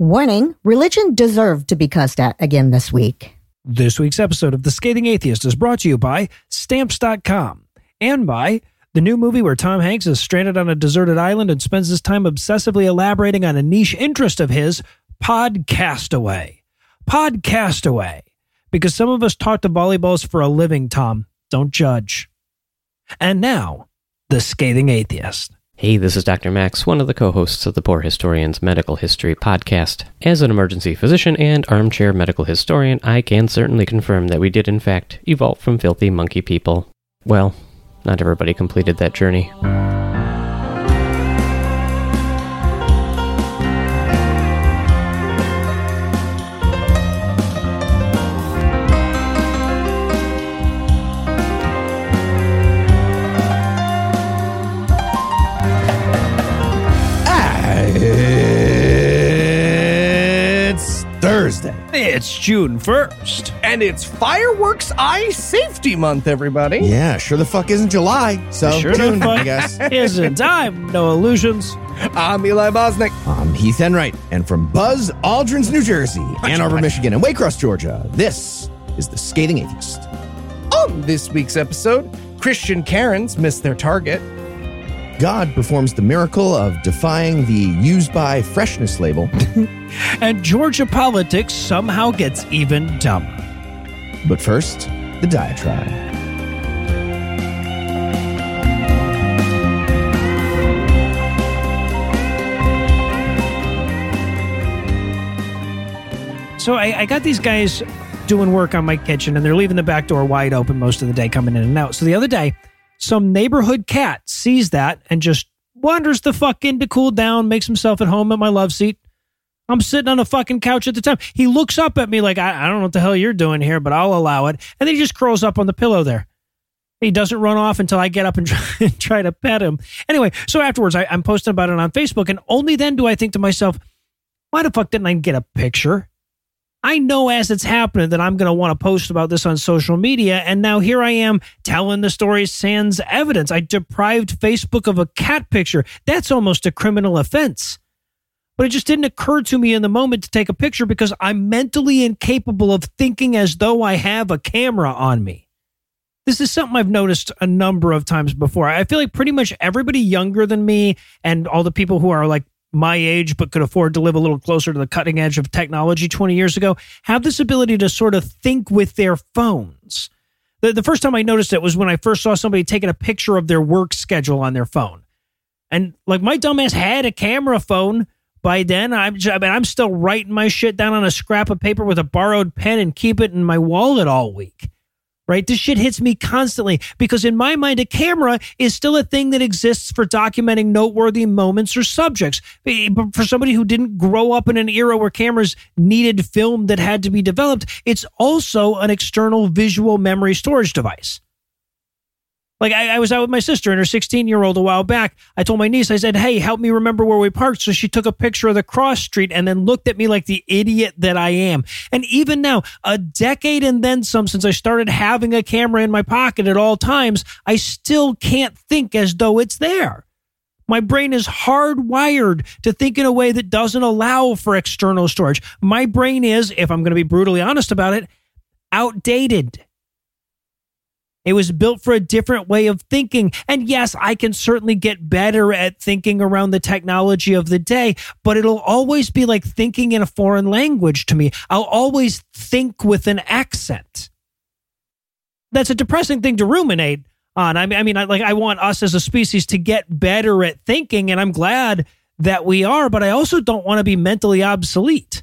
Warning, religion deserved to be cussed at again this week. This week's episode of The Scathing Atheist is brought to you by Stamps.com and by the new movie where Tom Hanks is stranded on a deserted island and spends his time obsessively elaborating on a niche interest of his, Podcast Away. Podcast Away. Because some of us talk to volleyballs for a living, Tom. Don't judge. And now, The Scathing Atheist. Hey, this is Dr. Max, one of the co-hosts of the Poor Historians Medical History podcast. As an emergency physician and armchair medical historian, I can certainly confirm that we did, in fact, evolve from filthy monkey people. Well, not everybody completed that journey. It's June 1st. And it's Fireworks Eye Safety Month, everybody. Yeah, sure the fuck isn't July. So sure June, the fuck I guess. Isn't. I'm No Illusions. I'm Eli Bosnick. I'm Heath Enright. And from Buzz Aldrin's New Jersey, Ann Arbor, Michigan, and Waycross, Georgia, this is The Scathing Atheist. On this week's episode, Christian Karens miss their target. God performs the miracle of defying the use-by freshness label. And Georgia politics somehow gets even dumber. But first, the diatribe. So I got these guys doing work on my kitchen, and they're leaving the back door wide open most of the day, coming in and out. So the other day, some neighborhood cat sees that and just wanders the fuck in to cool down, makes himself at home at my love seat. I'm sitting on a fucking couch at the time. He looks up at me like, I don't know what the hell you're doing here, but I'll allow it. And then he just curls up on the pillow there. He doesn't run off until I get up and try to pet him. Anyway, so afterwards, I'm posting about it on Facebook, and only then do I think to myself, why the fuck didn't I get a picture? I know as it's happening that I'm going to want to post about this on social media, and now here I am telling the story sans evidence. I deprived Facebook of a cat picture. That's almost a criminal offense. But it just didn't occur to me in the moment to take a picture because I'm mentally incapable of thinking as though I have a camera on me. This is something I've noticed a number of times before. I feel like pretty much everybody younger than me and all the people who are like my age, but could afford to live a little closer to the cutting edge of technology 20 years ago, have this ability to sort of think with their phones. The first time I noticed it was when I first saw somebody taking a picture of their work schedule on their phone. And like my dumbass had a camera phone by then. I'm still writing my shit down on a scrap of paper with a borrowed pen and keep it in my wallet all week. Right? This shit hits me constantly because in my mind, a camera is still a thing that exists for documenting noteworthy moments or subjects. For somebody who didn't grow up in an era where cameras needed film that had to be developed, it's also an external visual memory storage device. Like I was out with my sister and her 16-year-old a while back. I told my niece, I said, hey, help me remember where we parked. So she took a picture of the cross street and then looked at me like the idiot that I am. And even now, a decade and then some since I started having a camera in my pocket at all times, I still can't think as though it's there. My brain is hardwired to think in a way that doesn't allow for external storage. My brain is, if I'm going to be brutally honest about it, outdated. It was built for a different way of thinking. And yes, I can certainly get better at thinking around the technology of the day, but it'll always be like thinking in a foreign language to me. I'll always think with an accent. That's a depressing thing to ruminate on. I want us as a species to get better at thinking, and I'm glad that we are, but I also don't want to be mentally obsolete.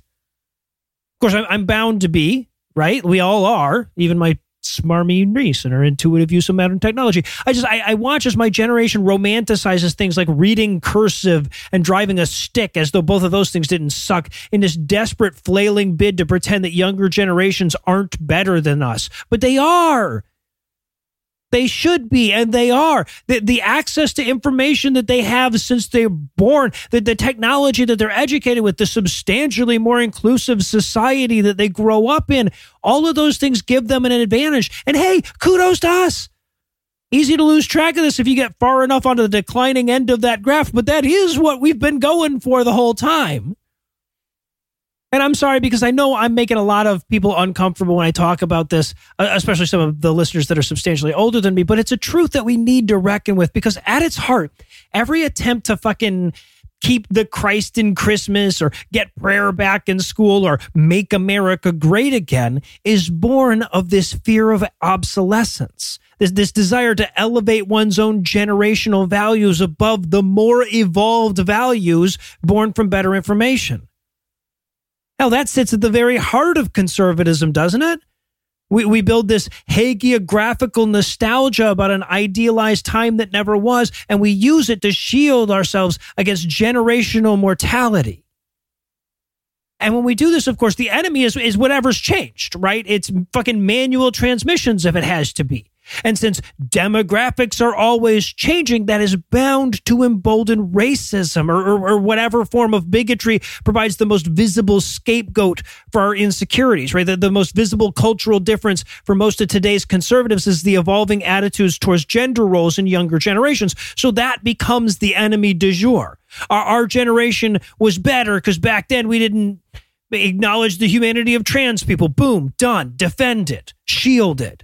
Of course, I'm bound to be, right? We all are, even my smarmy niece and her intuitive use of modern technology. I watch as my generation romanticizes things like reading cursive and driving a stick as though both of those things didn't suck in this desperate flailing bid to pretend that younger generations aren't better than us. But they are. They should be, and they are. The access to information that they have since they're born, the technology that they're educated with, the substantially more inclusive society that they grow up in, all of those things give them an advantage. And hey, kudos to us. Easy to lose track of this if you get far enough onto the declining end of that graph, but that is what we've been going for the whole time. And I'm sorry, because I know I'm making a lot of people uncomfortable when I talk about this, especially some of the listeners that are substantially older than me, but it's a truth that we need to reckon with, because at its heart, every attempt to fucking keep the Christ in Christmas or get prayer back in school or make America great again is born of this fear of obsolescence. This desire to elevate one's own generational values above the more evolved values born from better information. Hell, that sits at the very heart of conservatism, doesn't it? We build this hagiographical nostalgia about an idealized time that never was, and we use it to shield ourselves against generational mortality. And when we do this, of course, the enemy is whatever's changed, right? It's fucking manual transmissions if it has to be. And since demographics are always changing, that is bound to embolden racism or whatever form of bigotry provides the most visible scapegoat for our insecurities, right? The most visible cultural difference for most of today's conservatives is the evolving attitudes towards gender roles in younger generations. So that becomes the enemy du jour. Our generation was better because back then we didn't acknowledge the humanity of trans people. Boom, done, defended, shielded.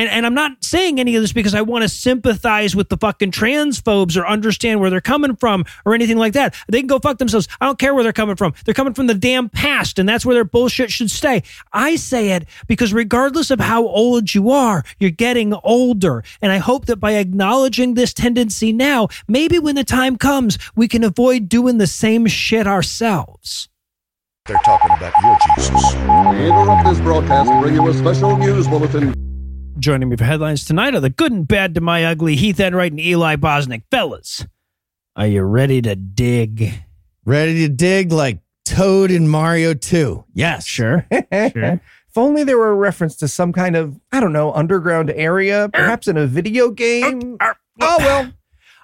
And I'm not saying any of this because I want to sympathize with the fucking transphobes or understand where they're coming from or anything like that. They can go fuck themselves. I don't care where they're coming from. They're coming from the damn past, and that's where their bullshit should stay. I say it because regardless of how old you are, you're getting older. And I hope that by acknowledging this tendency now, maybe when the time comes, we can avoid doing the same shit ourselves. They're talking about your Jesus. We interrupt this broadcast and bring you a special news bulletin. Joining me for headlines tonight are the good and bad to my ugly, Heath Enright and Eli Bosnick. Fellas, are you ready to dig? Ready to dig like Toad in Mario 2. Yes. Sure. If only there were a reference to some kind of, I don't know, underground area, perhaps in a video game. Oh, well.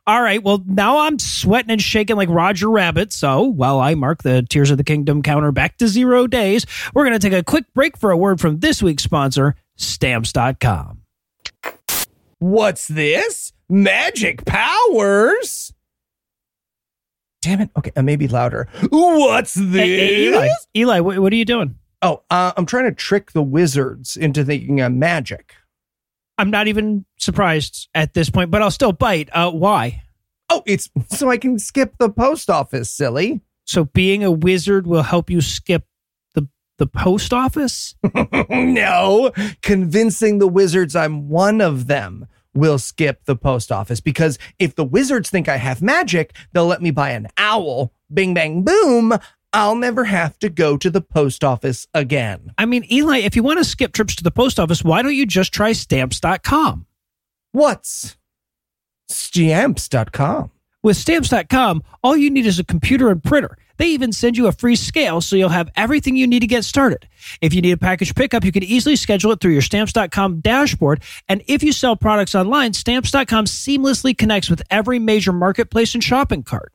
All right. Well, now I'm sweating and shaking like Roger Rabbit. So while I mark the Tears of the Kingdom counter back to 0 days, we're going to take a quick break for a word from this week's sponsor, Stamps.com. What's this? Magic powers? Damn it. Okay, maybe louder. What's this? Hey, Eli, what are you doing? Oh, I'm trying to trick the wizards into thinking I'm magic. I'm not even surprised at this point, but I'll still bite. Why? Oh, it's so I can skip the post office, silly. So being a wizard will help you skip the post office? No. Convincing the wizards I'm one of them will skip the post office, because if the wizards think I have magic, they'll let me buy an owl. Bing, bang, boom. I'll never have to go to the post office again. I mean, Eli, if you want to skip trips to the post office, why don't you just try Stamps.com? What's Stamps.com? With Stamps.com, all you need is a computer and printer. They even send you a free scale so you'll have everything you need to get started. If you need a package pickup, you can easily schedule it through your Stamps.com dashboard. And if you sell products online, Stamps.com seamlessly connects with every major marketplace and shopping cart.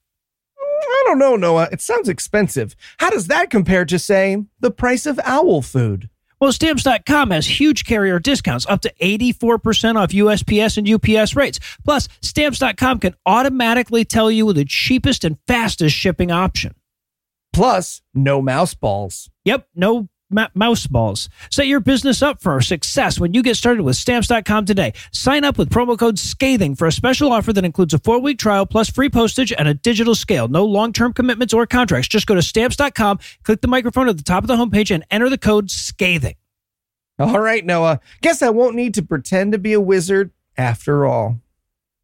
I don't know, Noah. It sounds expensive. How does that compare to, say, the price of owl food? Well, Stamps.com has huge carrier discounts, up to 84% off USPS and UPS rates. Plus, Stamps.com can automatically tell you the cheapest and fastest shipping option. Plus, no mouse balls. Yep, no mouse balls. Set your business up for success when you get started with Stamps.com today. Sign up with promo code SCATHING for a special offer that includes a 4-week trial plus free postage and a digital scale. No long-term commitments or contracts. Just go to Stamps.com, click the microphone at the top of the homepage, and enter the code SCATHING. All right, Noah. Guess I won't need to pretend to be a wizard after all.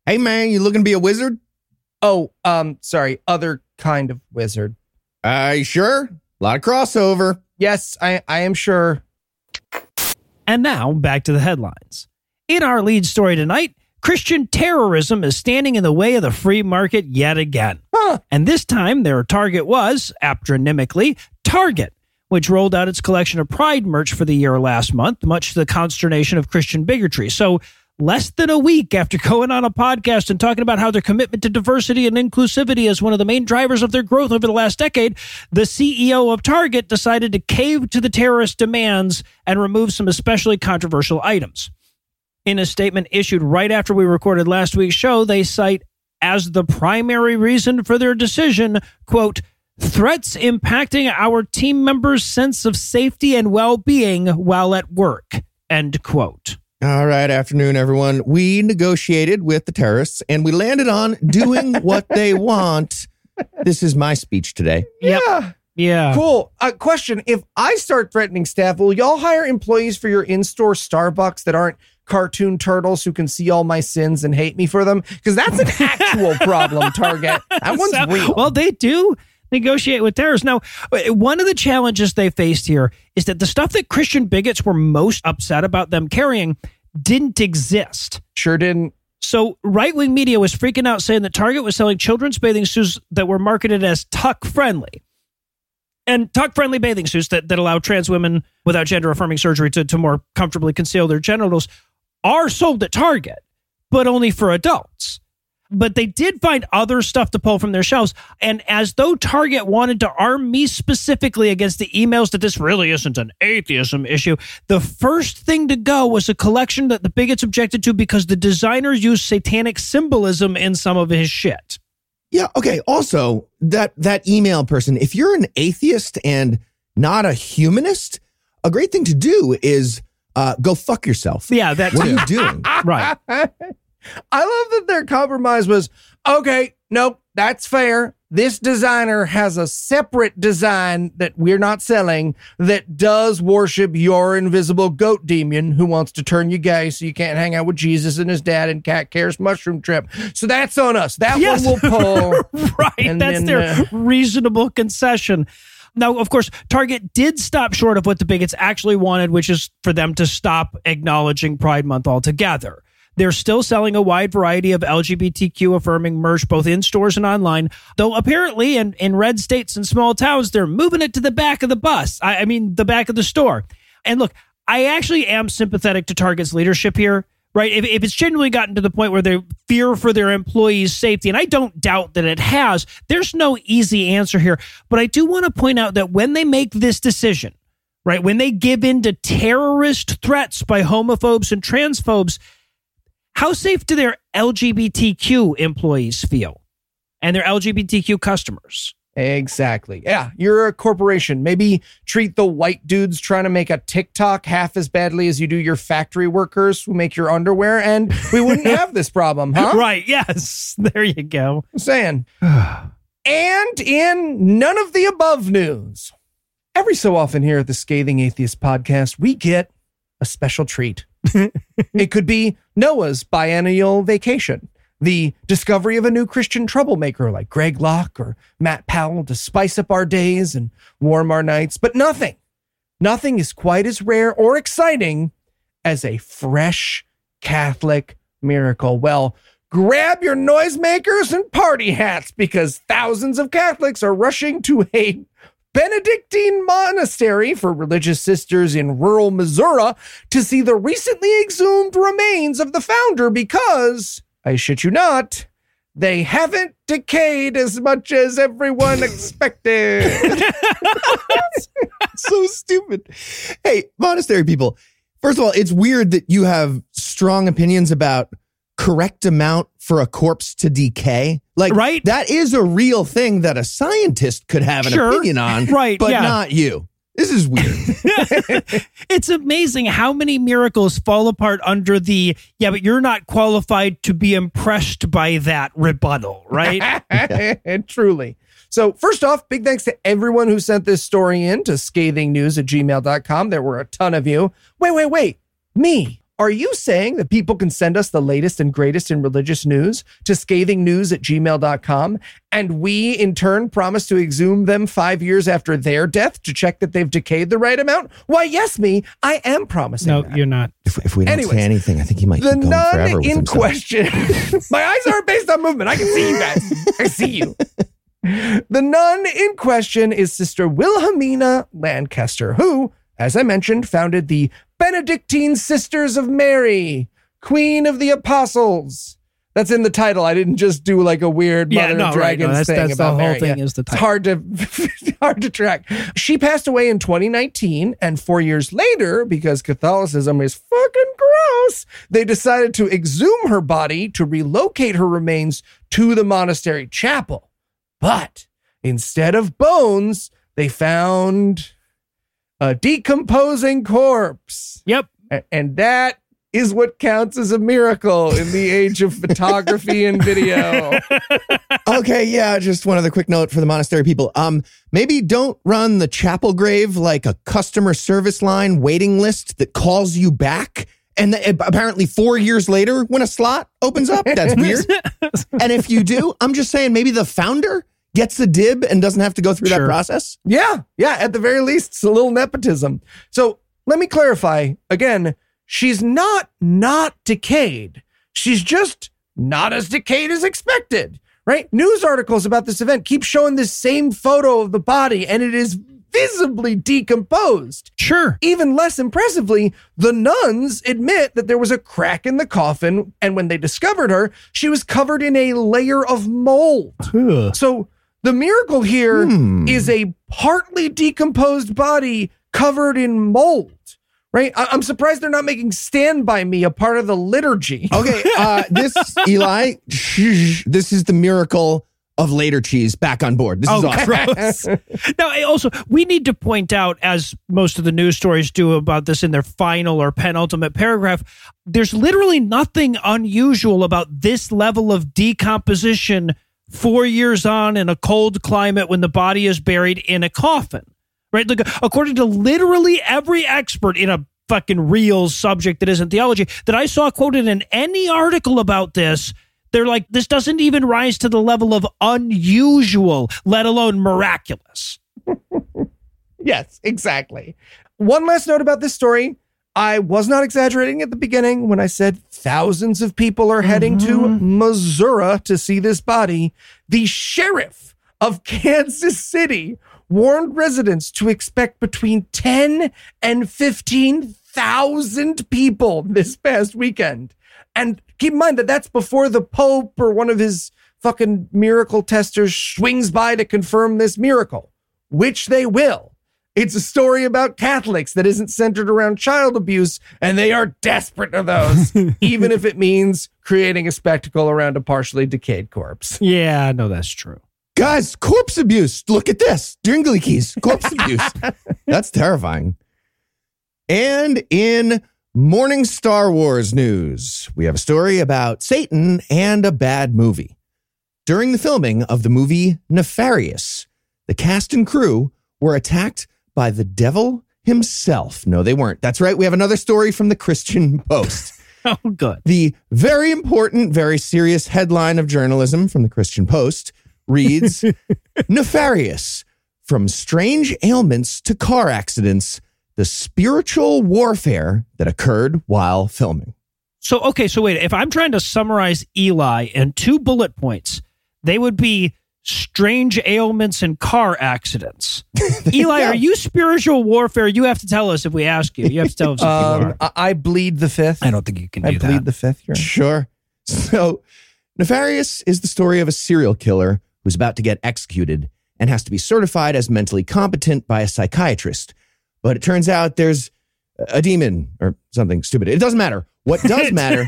Hey, man, you looking to be a wizard? Oh, sorry, other kind of wizard. You sure? A lot of crossover. Yes, I am sure. And now back to the headlines. In our lead story tonight, Christian terrorism is standing in the way of the free market yet again. Huh. And this time their target was, aptronymically, Target, which rolled out its collection of Pride merch for the year last month, much to the consternation of Christian bigotry. So less than a week after going on a podcast and talking about how their commitment to diversity and inclusivity is one of the main drivers of their growth over the last decade, the CEO of Target decided to cave to the terrorist demands and remove some especially controversial items. In a statement issued right after we recorded last week's show, they cite as the primary reason for their decision, quote, Threats impacting our team members' sense of safety and well-being while at work. End quote. All right. Afternoon, everyone. We negotiated with the terrorists and we landed on doing what they want. This is my speech today. Yep. Yeah. Yeah. Cool. Question. If I start threatening staff, will y'all hire employees for your in-store Starbucks that aren't cartoon turtles who can see all my sins and hate me for them? Because that's an actual problem, Target. That one's real. Well, they do negotiate with terrorists. Now, one of the challenges they faced here is that the stuff that Christian bigots were most upset about them carrying didn't exist. Sure didn't. So right-wing media was freaking out saying that Target was selling children's bathing suits that were marketed as tuck-friendly. And tuck-friendly bathing suits that allow trans women without gender-affirming surgery to more comfortably conceal their genitals are sold at Target, but only for adults. But they did find other stuff to pull from their shelves. And as though Target wanted to arm me specifically against the emails that this really isn't an atheism issue, the first thing to go was a collection that the bigots objected to because the designer used satanic symbolism in some of his shit. Yeah. Okay. Also, that email person, if you're an atheist and not a humanist, a great thing to do is go fuck yourself. Yeah. That's what are you doing? Right. I love that their compromise was, okay, nope, that's fair. This designer has a separate design that we're not selling that does worship your invisible goat demon who wants to turn you gay so you can't hang out with Jesus and his dad and Cat Care's mushroom trip. So that's on us. That one will pull. Right. That's their reasonable concession. Now, of course, Target did stop short of what the bigots actually wanted, which is for them to stop acknowledging Pride Month altogether. They're still selling a wide variety of LGBTQ-affirming merch, both in stores and online, though apparently in red states and small towns, they're moving it to the back of the bus. I mean, the back of the store. And look, I actually am sympathetic to Target's leadership here, right? If it's genuinely gotten to the point where they fear for their employees' safety, and I don't doubt that it has, there's no easy answer here. But I do want to point out that when they make this decision, right, when they give in to terrorist threats by homophobes and transphobes, how safe do their LGBTQ employees feel and their LGBTQ customers? Exactly. Yeah, you're a corporation. Maybe treat the white dudes trying to make a TikTok half as badly as you do your factory workers who make your underwear, and we wouldn't have this problem, huh? Right, yes. There you go. I'm saying. And in none of the above news, every so often here at the Scathing Atheist podcast, we get a special treat. It could be Noah's biennial vacation, the discovery of a new Christian troublemaker like Greg Locke or Matt Powell to spice up our days and warm our nights. But nothing is quite as rare or exciting as a fresh Catholic miracle. Well, grab your noisemakers and party hats because thousands of Catholics are rushing to a Benedictine monastery for religious sisters in rural Missouri to see the recently exhumed remains of the founder because, I shit you not, they haven't decayed as much as everyone expected. So stupid. Hey, monastery people, first of all, it's weird that you have strong opinions about correct amount for a corpse to decay. Like, right? That is a real thing that a scientist could have an opinion on, right, but not you. This is weird. It's amazing how many miracles fall apart under the, yeah, but you're not qualified to be impressed by that rebuttal, right? Truly. So first off, big thanks to everyone who sent this story in to scathingnews@gmail.com. There were a ton of you. Wait. Me. Are you saying that people can send us the latest and greatest in religious news to scathingnews@gmail.com and we, in turn, promise to exhume them 5 years after their death to check that they've decayed the right amount? Why, yes, me. I am promising that. No, you're not. If we don't say anything, I think he might keep going forever with himself. The nun in question. My eyes aren't based on movement. I can see you guys. I see you. The nun in question is Sister Wilhelmina Lancaster, who, as I mentioned, founded the Benedictine Sisters of Mary, Queen of the Apostles. That's in the title. I didn't just do like a weird Mother of Dragons thing. That's about the whole Mary. Thing is the title. It's hard to track. She passed away in 2019, and 4 years later, because Catholicism is fucking gross, they decided to exhume her body to relocate her remains to the monastery chapel. But Instead of bones, they found a decomposing corpse. Yep. And that is what counts as a miracle in the age of photography and video. Okay, yeah, just one other quick note for the monastery people. Maybe don't run the chapel grave like a customer service line waiting list that calls you back. And apparently 4 years later, when a slot opens up, that's weird. And if you do, I'm just saying maybe the founder gets the dib and doesn't have to go through that process. Yeah, yeah, at the very least, it's a little nepotism. So let me clarify again. She's not decayed. She's just not as decayed as expected, right? News articles about this event keep showing this same photo of the body, and it is visibly decomposed. Sure. Even less impressively, the nuns admit that there was a crack in the coffin, and when they discovered her, she was covered in a layer of mold. So the miracle here is a partly decomposed body covered in mold. Right? I'm surprised they're not making Stand By Me a part of the liturgy. Okay, this, Eli, this is the miracle of later cheese back on board. This is awesome. Now, also, we need to point out, as most of the news stories do about this in their final or penultimate paragraph, there's literally nothing unusual about this level of decomposition 4 years on in a cold climate when the body is buried in a coffin. Right? Look, according to literally every expert in a fucking real subject that isn't theology that I saw quoted in any article about this, they're like, this doesn't even rise to the level of unusual, let alone miraculous. Yes, exactly. One last note about this story. I was not exaggerating at the beginning when I said thousands of people are heading to Missouri to see this body. The sheriff of Kansas City warned residents to expect between 10 and 15,000 people this past weekend. And keep in mind that that's before the Pope or one of his fucking miracle testers swings by to confirm this miracle, which they will. It's a story about Catholics that isn't centered around child abuse, and they are desperate for those, even if it means creating a spectacle around a partially decayed corpse. Yeah, no, that's true. Guys, corpse abuse. Look at this. Dingley keys. Corpse abuse. That's terrifying. And in morning Star Wars news, we have a story about Satan and a bad movie. During the filming of the movie Nefarious, the cast and crew were attacked by the devil himself. No, they weren't. That's right. We have another story from the Christian Post. Oh, good. The very important, very serious headline of journalism from the Christian Post reads, Nefarious, from strange ailments to car accidents, the spiritual warfare that occurred while filming. So, okay, so wait, if I'm trying to summarize Eli in two bullet points, they would be strange ailments and car accidents. Eli, are you spiritual warfare? You have to tell us if we ask you. You have to tell us if you are. I bleed the fifth. I don't think you can do that. I bleed the fifth. You're right. Sure. So, Nefarious is the story of a serial killer who's about to get executed and has to be certified as mentally competent by a psychiatrist. But it turns out there's a demon or something stupid. It doesn't matter. What does matter,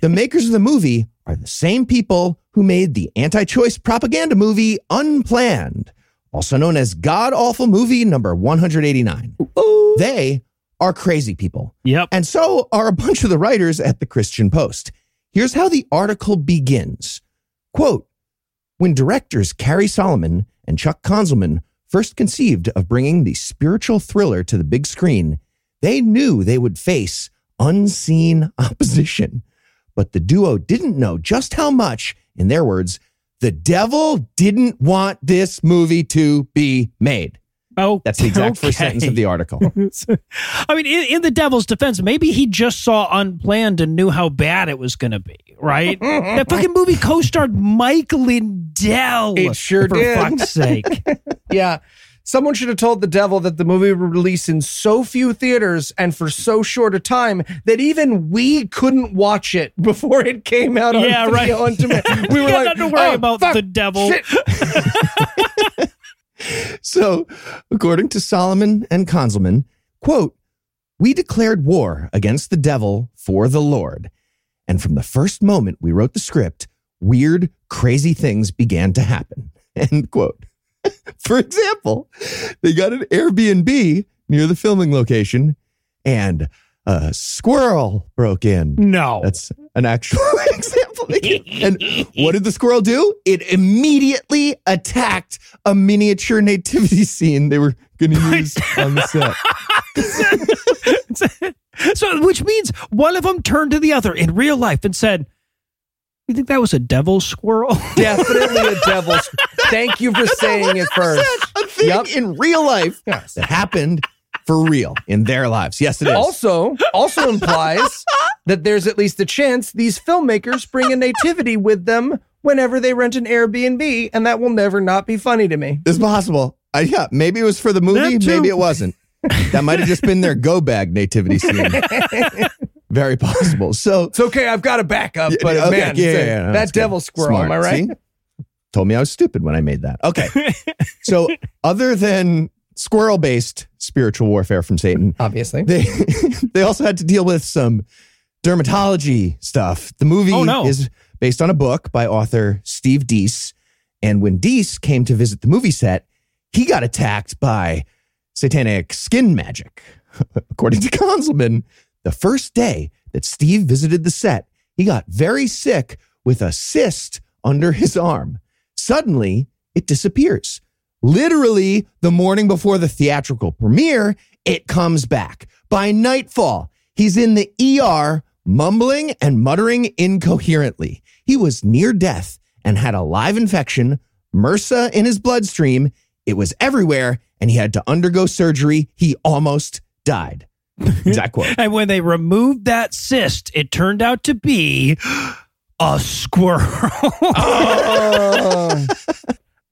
the makers of the movie are the same people who made the anti-choice propaganda movie Unplanned, also known as God-awful movie number 189. Ooh. They are crazy people. Yep. And so are a bunch of the writers at the Christian Post. Here's how the article begins. Quote, when directors Carrie Solomon and Chuck Konzelman first conceived of bringing the spiritual thriller to the big screen, they knew they would face unseen opposition. But the duo didn't know just how much, in their words, the devil didn't want this movie to be made. Oh, that's the exact first sentence of the article. I mean, in the devil's defense, maybe he just saw Unplanned and knew how bad it was going to be, right? That fucking movie co-starred Mike Lindell. It sure did. For fuck's sake. Yeah. Someone should have told the devil that the movie would release in so few theaters and for so short a time that even we couldn't watch it before it came out on video on demand. We were like, not to worry about the devil. So, according to Solomon and Konzelman, quote, we declared war against the devil for the Lord. And from the first moment we wrote the script, weird, crazy things began to happen, end quote. For example, they got an Airbnb near the filming location and a squirrel broke in. No. That's an actual example. And what did the squirrel do? It immediately attacked a miniature nativity scene they were going to use on the set. So, which means one of them turned to the other in real life and said, "You think that was a devil squirrel?" Definitely a devil squirrel. Thank you for saying it first. A thing in real life that happened for real in their lives. Yes, it is. Also implies that there's at least a chance these filmmakers bring a nativity with them whenever they rent an Airbnb, and that will never not be funny to me. It's possible. Maybe it was for the movie. Maybe it wasn't. That might have just been their go bag nativity scene. Very possible. So it's okay. I've got a backup, but that devil squirrel. Smart. Am I right? See? Told me I was stupid when I made that. Okay. So other than squirrel-based spiritual warfare from Satan, obviously, they also had to deal with some dermatology stuff. The movie is based on a book by author Steve Deese, and when Deese came to visit the movie set, he got attacked by satanic skin magic. According to Konzelman, the first day that Steve visited the set, he got very sick with a cyst under his arm. Suddenly, it disappears. Literally, the morning before the theatrical premiere, it comes back. By nightfall, he's in the ER, mumbling and muttering incoherently. He was near death and had a live infection, MRSA in his bloodstream. It was everywhere, and he had to undergo surgery. He almost died. Exact quote. And when they removed that cyst, it turned out to be a squirrel.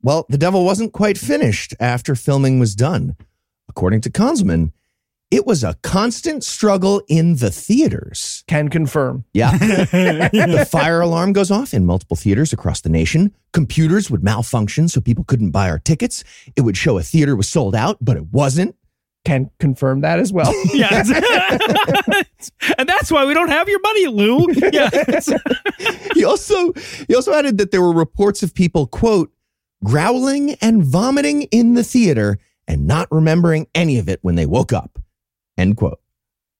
Well, the devil wasn't quite finished after filming was done. According to Konzelman, it was a constant struggle in the theaters. Can confirm. Yeah. The fire alarm goes off in multiple theaters across the nation. Computers would malfunction so people couldn't buy our tickets. It would show a theater was sold out, but it wasn't. Can confirm that as well. Yeah. And that's why we don't have your money, Lou. Yeah. He also added that there were reports of people, quote, growling and vomiting in the theater and not remembering any of it when they woke up, end quote.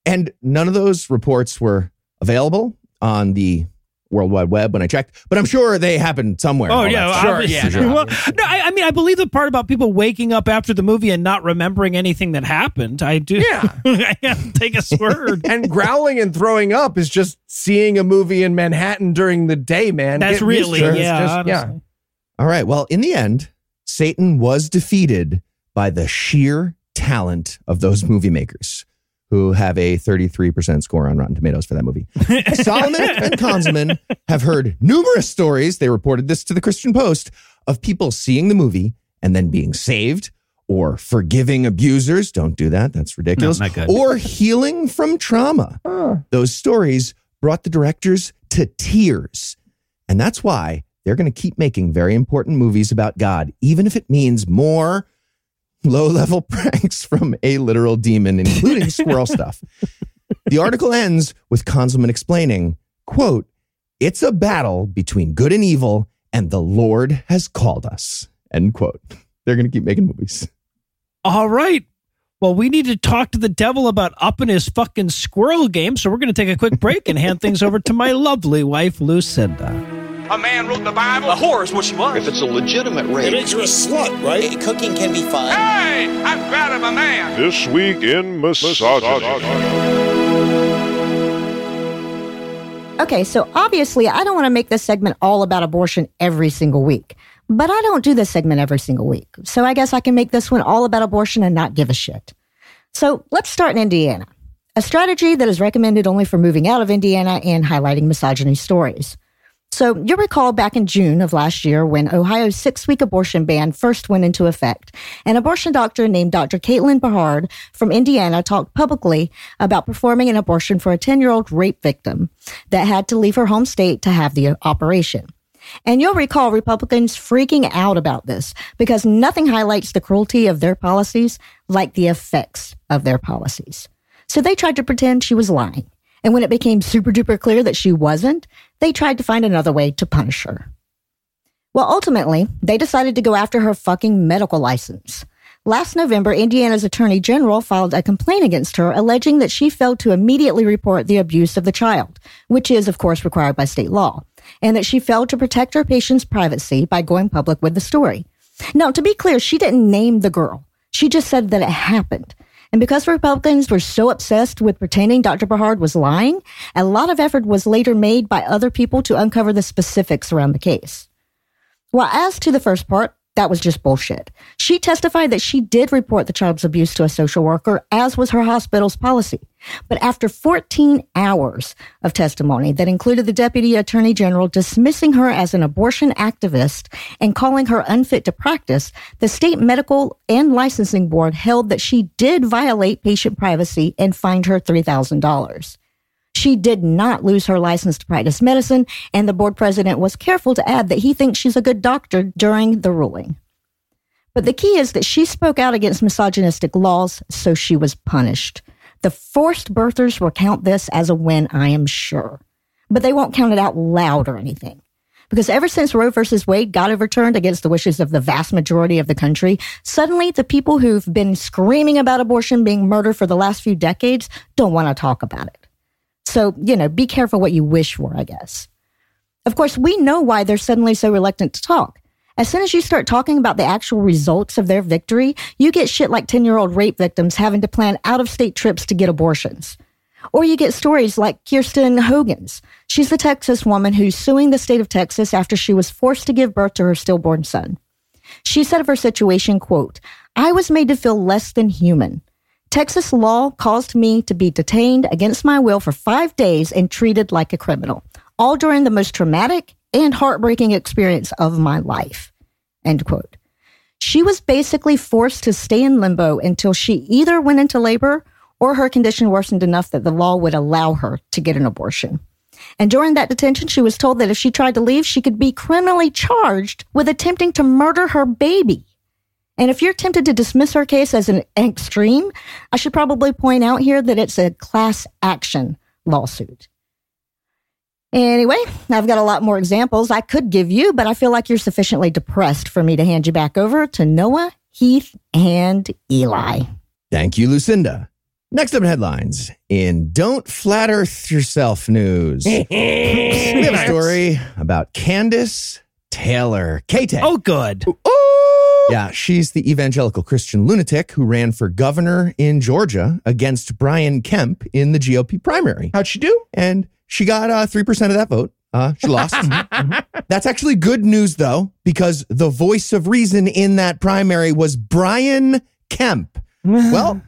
And none of those reports were available on the World Wide Web when I checked, but I'm sure they happened somewhere. Oh, yeah. Sure. Yeah. Well, no, I mean, I believe the part about people waking up after the movie and not remembering anything that happened. I do. Yeah. I take a word. And growling and throwing up is just seeing a movie in Manhattan during the day, man. That's Honestly. All right. Well, in the end, Satan was defeated by the sheer talent of those movie makers, who have a 33% score on Rotten Tomatoes for that movie. Solomon and Konzelman have heard numerous stories, they reported this to the Christian Post, of people seeing the movie and then being saved, or forgiving abusers. Don't do that. That's ridiculous. No, not good. Or healing from trauma. Those stories brought the directors to tears. And that's why they're going to keep making very important movies about God, even if it means more low-level pranks from a literal demon, including squirrel stuff. The article ends with Konzelman explaining, quote, "It's a battle between good and evil, and the Lord has called us," end quote. They're going to keep making movies. All right. Well, we need to talk to the devil about upping his fucking squirrel game, so we're going to take a quick break and hand things over to my lovely wife, Lucinda. A man wrote the Bible. A whore is what she was. If it's a legitimate rape, it makes you a slut, right? Cooking can be fun. Hey, I'm proud of a man. This Week in Misogyny. Okay, so obviously I don't want to make this segment all about abortion every single week. But I don't do this segment every single week. So I guess I can make this one all about abortion and not give a shit. So let's start in Indiana. A strategy that is recommended only for moving out of Indiana and highlighting misogyny stories. So you'll recall back in June of last year when Ohio's 6-week abortion ban first went into effect, an abortion doctor named Dr. Caitlin Behard from Indiana talked publicly about performing an abortion for a 10-year-old rape victim that had to leave her home state to have the operation. And you'll recall Republicans freaking out about this because nothing highlights the cruelty of their policies like the effects of their policies. So they tried to pretend she was lying. And when it became super duper clear that she wasn't, they tried to find another way to punish her. Well, ultimately, they decided to go after her fucking medical license. Last November, Indiana's attorney general filed a complaint against her, alleging that she failed to immediately report the abuse of the child, which is, of course, required by state law, and that she failed to protect her patient's privacy by going public with the story. Now, to be clear, she didn't name the girl. She just said that it happened. And because Republicans were so obsessed with pretending Dr. Berhard was lying, a lot of effort was later made by other people to uncover the specifics around the case. Well, as to the first part, that was just bullshit. She testified that she did report the child's abuse to a social worker, as was her hospital's policy. But after 14 hours of testimony that included the deputy attorney general dismissing her as an abortion activist and calling her unfit to practice, the state medical and licensing board held that she did violate patient privacy and fined her $3,000. She did not lose her license to practice medicine, and the board president was careful to add that he thinks she's a good doctor during the ruling. But the key is that she spoke out against misogynistic laws, so she was punished. The forced birthers will count this as a win, I am sure. But they won't count it out loud or anything. Because ever since Roe versus Wade got overturned against the wishes of the vast majority of the country, suddenly the people who've been screaming about abortion being murder for the last few decades don't want to talk about it. So, be careful what you wish for, I guess. Of course, we know why they're suddenly so reluctant to talk. As soon as you start talking about the actual results of their victory, you get shit like 10-year-old rape victims having to plan out-of-state trips to get abortions. Or you get stories like Kirsten Hogan's. She's the Texas woman who's suing the state of Texas after she was forced to give birth to her stillborn son. She said of her situation, quote, "I was made to feel less than human. Texas law caused me to be detained against my will for 5 days and treated like a criminal, all during the most traumatic and heartbreaking experience of my life," end quote. She was basically forced to stay in limbo until she either went into labor or her condition worsened enough that the law would allow her to get an abortion. And during that detention, she was told that if she tried to leave, she could be criminally charged with attempting to murder her baby. And if you're tempted to dismiss her case as an extreme, I should probably point out here that it's a class action lawsuit. Anyway, I've got a lot more examples I could give you, but I feel like you're sufficiently depressed for me to hand you back over to Noah, Heath, and Eli. Thank you, Lucinda. Next up in headlines, in Don't Flat Earth Yourself news, we have a story about Candace Taylor. K-Tay. Oh, good. Yeah, she's the evangelical Christian lunatic who ran for governor in Georgia against Brian Kemp in the GOP primary. How'd she do? And she got 3% of that vote. She lost. That's actually good news, though, because the voice of reason in that primary was Brian Kemp. Well,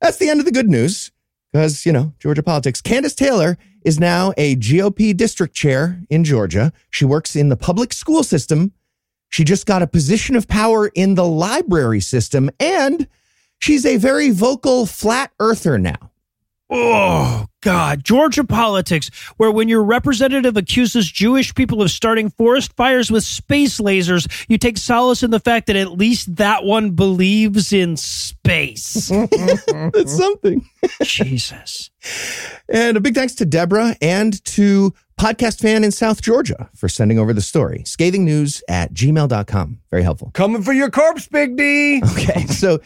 that's the end of the good news because, Georgia politics. Candace Taylor is now a GOP district chair in Georgia. She works in the public school system. She just got a position of power in the library system, and she's a very vocal flat earther now. Oh, God. Georgia politics, where when your representative accuses Jewish people of starting forest fires with space lasers, you take solace in the fact that at least that one believes in space. That's something. Jesus. And a big thanks to Deborah and to Podcast Fan in South Georgia for sending over the story. scathingnews@gmail.com. Very helpful. Coming for your corpse, Big D. Okay, so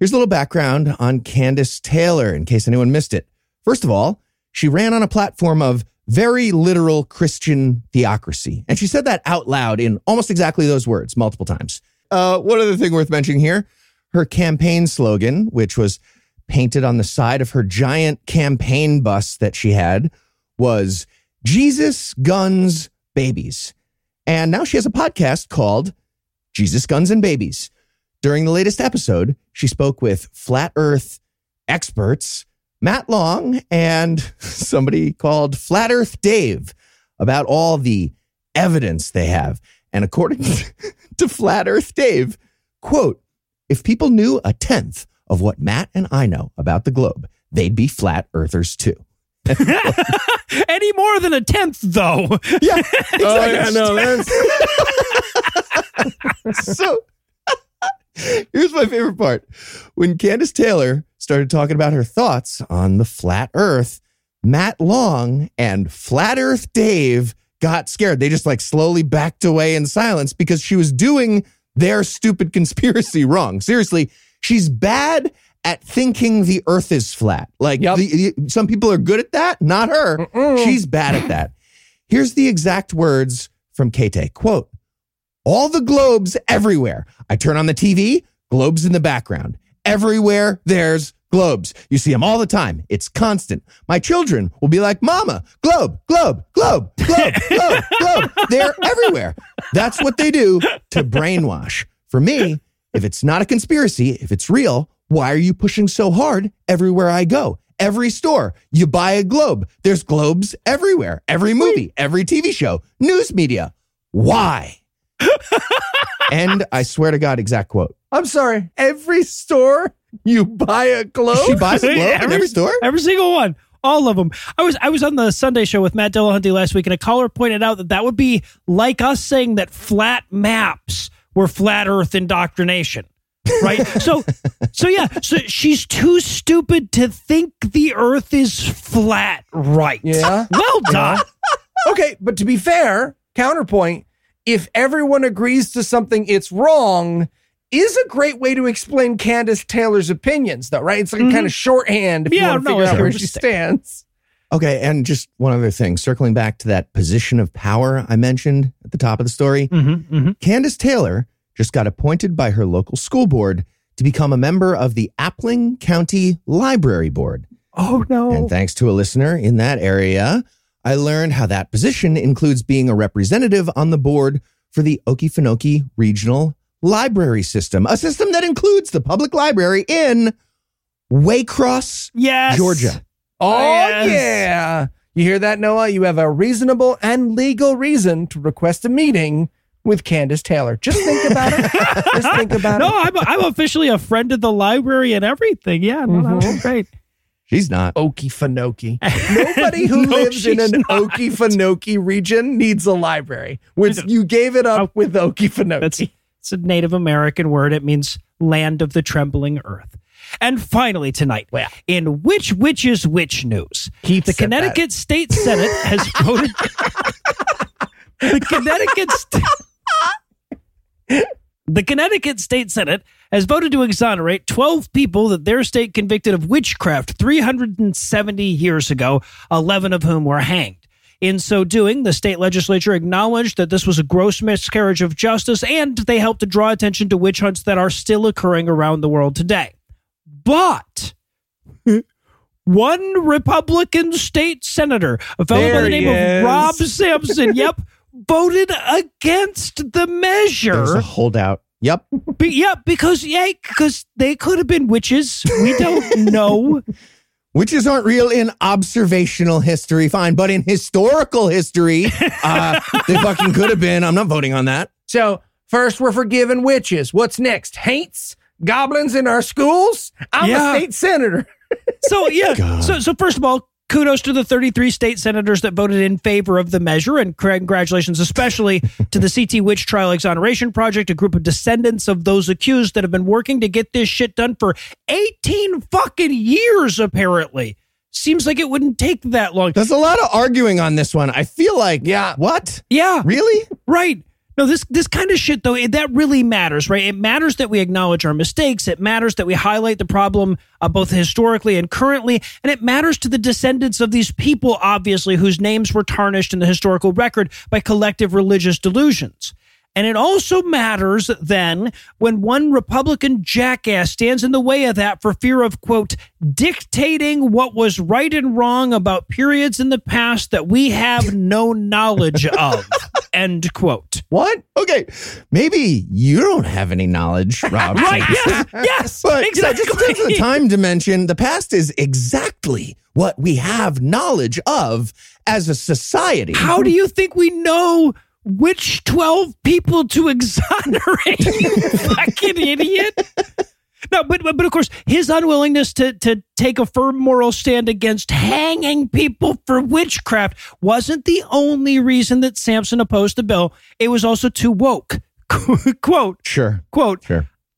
here's a little background on Candace Taylor in case anyone missed it. First of all, she ran on a platform of very literal Christian theocracy. And she said that out loud in almost exactly those words multiple times. One other thing worth mentioning here, her campaign slogan, which was painted on the side of her giant campaign bus that she had, was Jesus, Guns, Babies. And now she has a podcast called Jesus, Guns, and Babies. During the latest episode, she spoke with flat earth experts, Matt Long, and somebody called Flat Earth Dave about all the evidence they have. And according to Flat Earth Dave, quote, "If people knew a tenth of what Matt and I know about the globe, they'd be flat earthers too." Any more than a tenth, though. Yeah. Exactly. Oh, yeah, I know. That's... So, here's my favorite part. When Candace Taylor started talking about her thoughts on the flat earth, Matt Long and Flat Earth Dave got scared. They just like slowly backed away in silence because she was doing their stupid conspiracy wrong. Seriously, she's bad at thinking the earth is flat. Like some people are good at that, not her. Mm-mm. She's bad at that. Here's the exact words from Kate, quote, "All the globes everywhere. I turn on the TV, globes in the background. Everywhere there's globes. You see them all the time. It's constant. My children will be like, Mama, globe, globe, globe, globe, globe, globe. They're everywhere." That's what they do to brainwash. For me, if it's not a conspiracy, if it's real, why are you pushing so hard everywhere I go? Every store, you buy a globe. There's globes everywhere. Every movie, every TV show, news media. Why? And I swear to God, exact quote. I'm sorry. Every store you buy a globe? She buys a globe in every store? Every single one. All of them. I was on the Sunday show with Matt Dillahunty last week, and a caller pointed out that would be like us saying that flat maps were flat earth indoctrination. Right? So yeah. So she's too stupid to think the earth is flat, right? Yeah. Well done. Yeah. Okay, but to be fair, counterpoint, if everyone agrees to something, it's wrong, is a great way to explain Candace Taylor's opinions, though, right? It's like a kind of shorthand if you want to figure out where she stands. Okay, and just one other thing. Circling back to that position of power I mentioned at the top of the story, Candace Taylor just got appointed by her local school board to become a member of the Appling County Library Board. Oh, no. And thanks to a listener in that area, I learned how that position includes being a representative on the board for the Okefenokee Regional Library System, a system that includes the public library in Waycross, Georgia. Oh, yes. Yeah. You hear that, Noah? You have a reasonable and legal reason to request a meeting with Candace Taylor. Just think about it. No, I'm officially a friend of the library and everything. Yeah, no, that was great. She's not. Okefenokee. Nobody who lives in an Okefenokee region needs a library. You gave it up with Okefenokee. It's a Native American word. It means land of the trembling earth. And finally tonight, in Which Is Which News, the Connecticut State Senate has voted... The Connecticut State Senate has voted to exonerate 12 people that their state convicted of witchcraft 370 years ago, 11 of whom were hanged. In so doing, the state legislature acknowledged that this was a gross miscarriage of justice, and they helped to draw attention to witch hunts that are still occurring around the world today. But one Republican state senator, a fellow by the name of Rob Sampson, voted against the measure. There's a holdout. Because they could have been witches. We don't know. Witches aren't real in observational history, fine. But in historical history, they fucking could have been. I'm not voting on that. So first, we're forgiving witches. What's next? Haints? Goblins in our schools? I'm a state senator. So first of all, kudos to the 33 state senators that voted in favor of the measure, and congratulations especially to the CT Witch Trial Exoneration Project, a group of descendants of those accused that have been working to get this shit done for 18 fucking years, apparently. Seems like it wouldn't take that long. There's a lot of arguing on this one. I feel like, what? Yeah. Really? Right. No, this kind of shit, though, that really matters, right? It matters that we acknowledge our mistakes. It matters that we highlight the problem both historically and currently. And it matters to the descendants of these people, obviously, whose names were tarnished in the historical record by collective religious delusions. And it also matters, then, when one Republican jackass stands in the way of that for fear of, quote, dictating what was right and wrong about periods in the past that we have no knowledge of. End quote. What? Okay. Maybe you don't have any knowledge, Rob. Right. Yes. But, exactly. You know, just in the time dimension, the past is exactly what we have knowledge of as a society. How do you think we know which 12 people to exonerate, you fucking idiot? No, but of course, his unwillingness to take a firm moral stand against hanging people for witchcraft wasn't the only reason that Sampson opposed the bill. It was also too woke. Quote,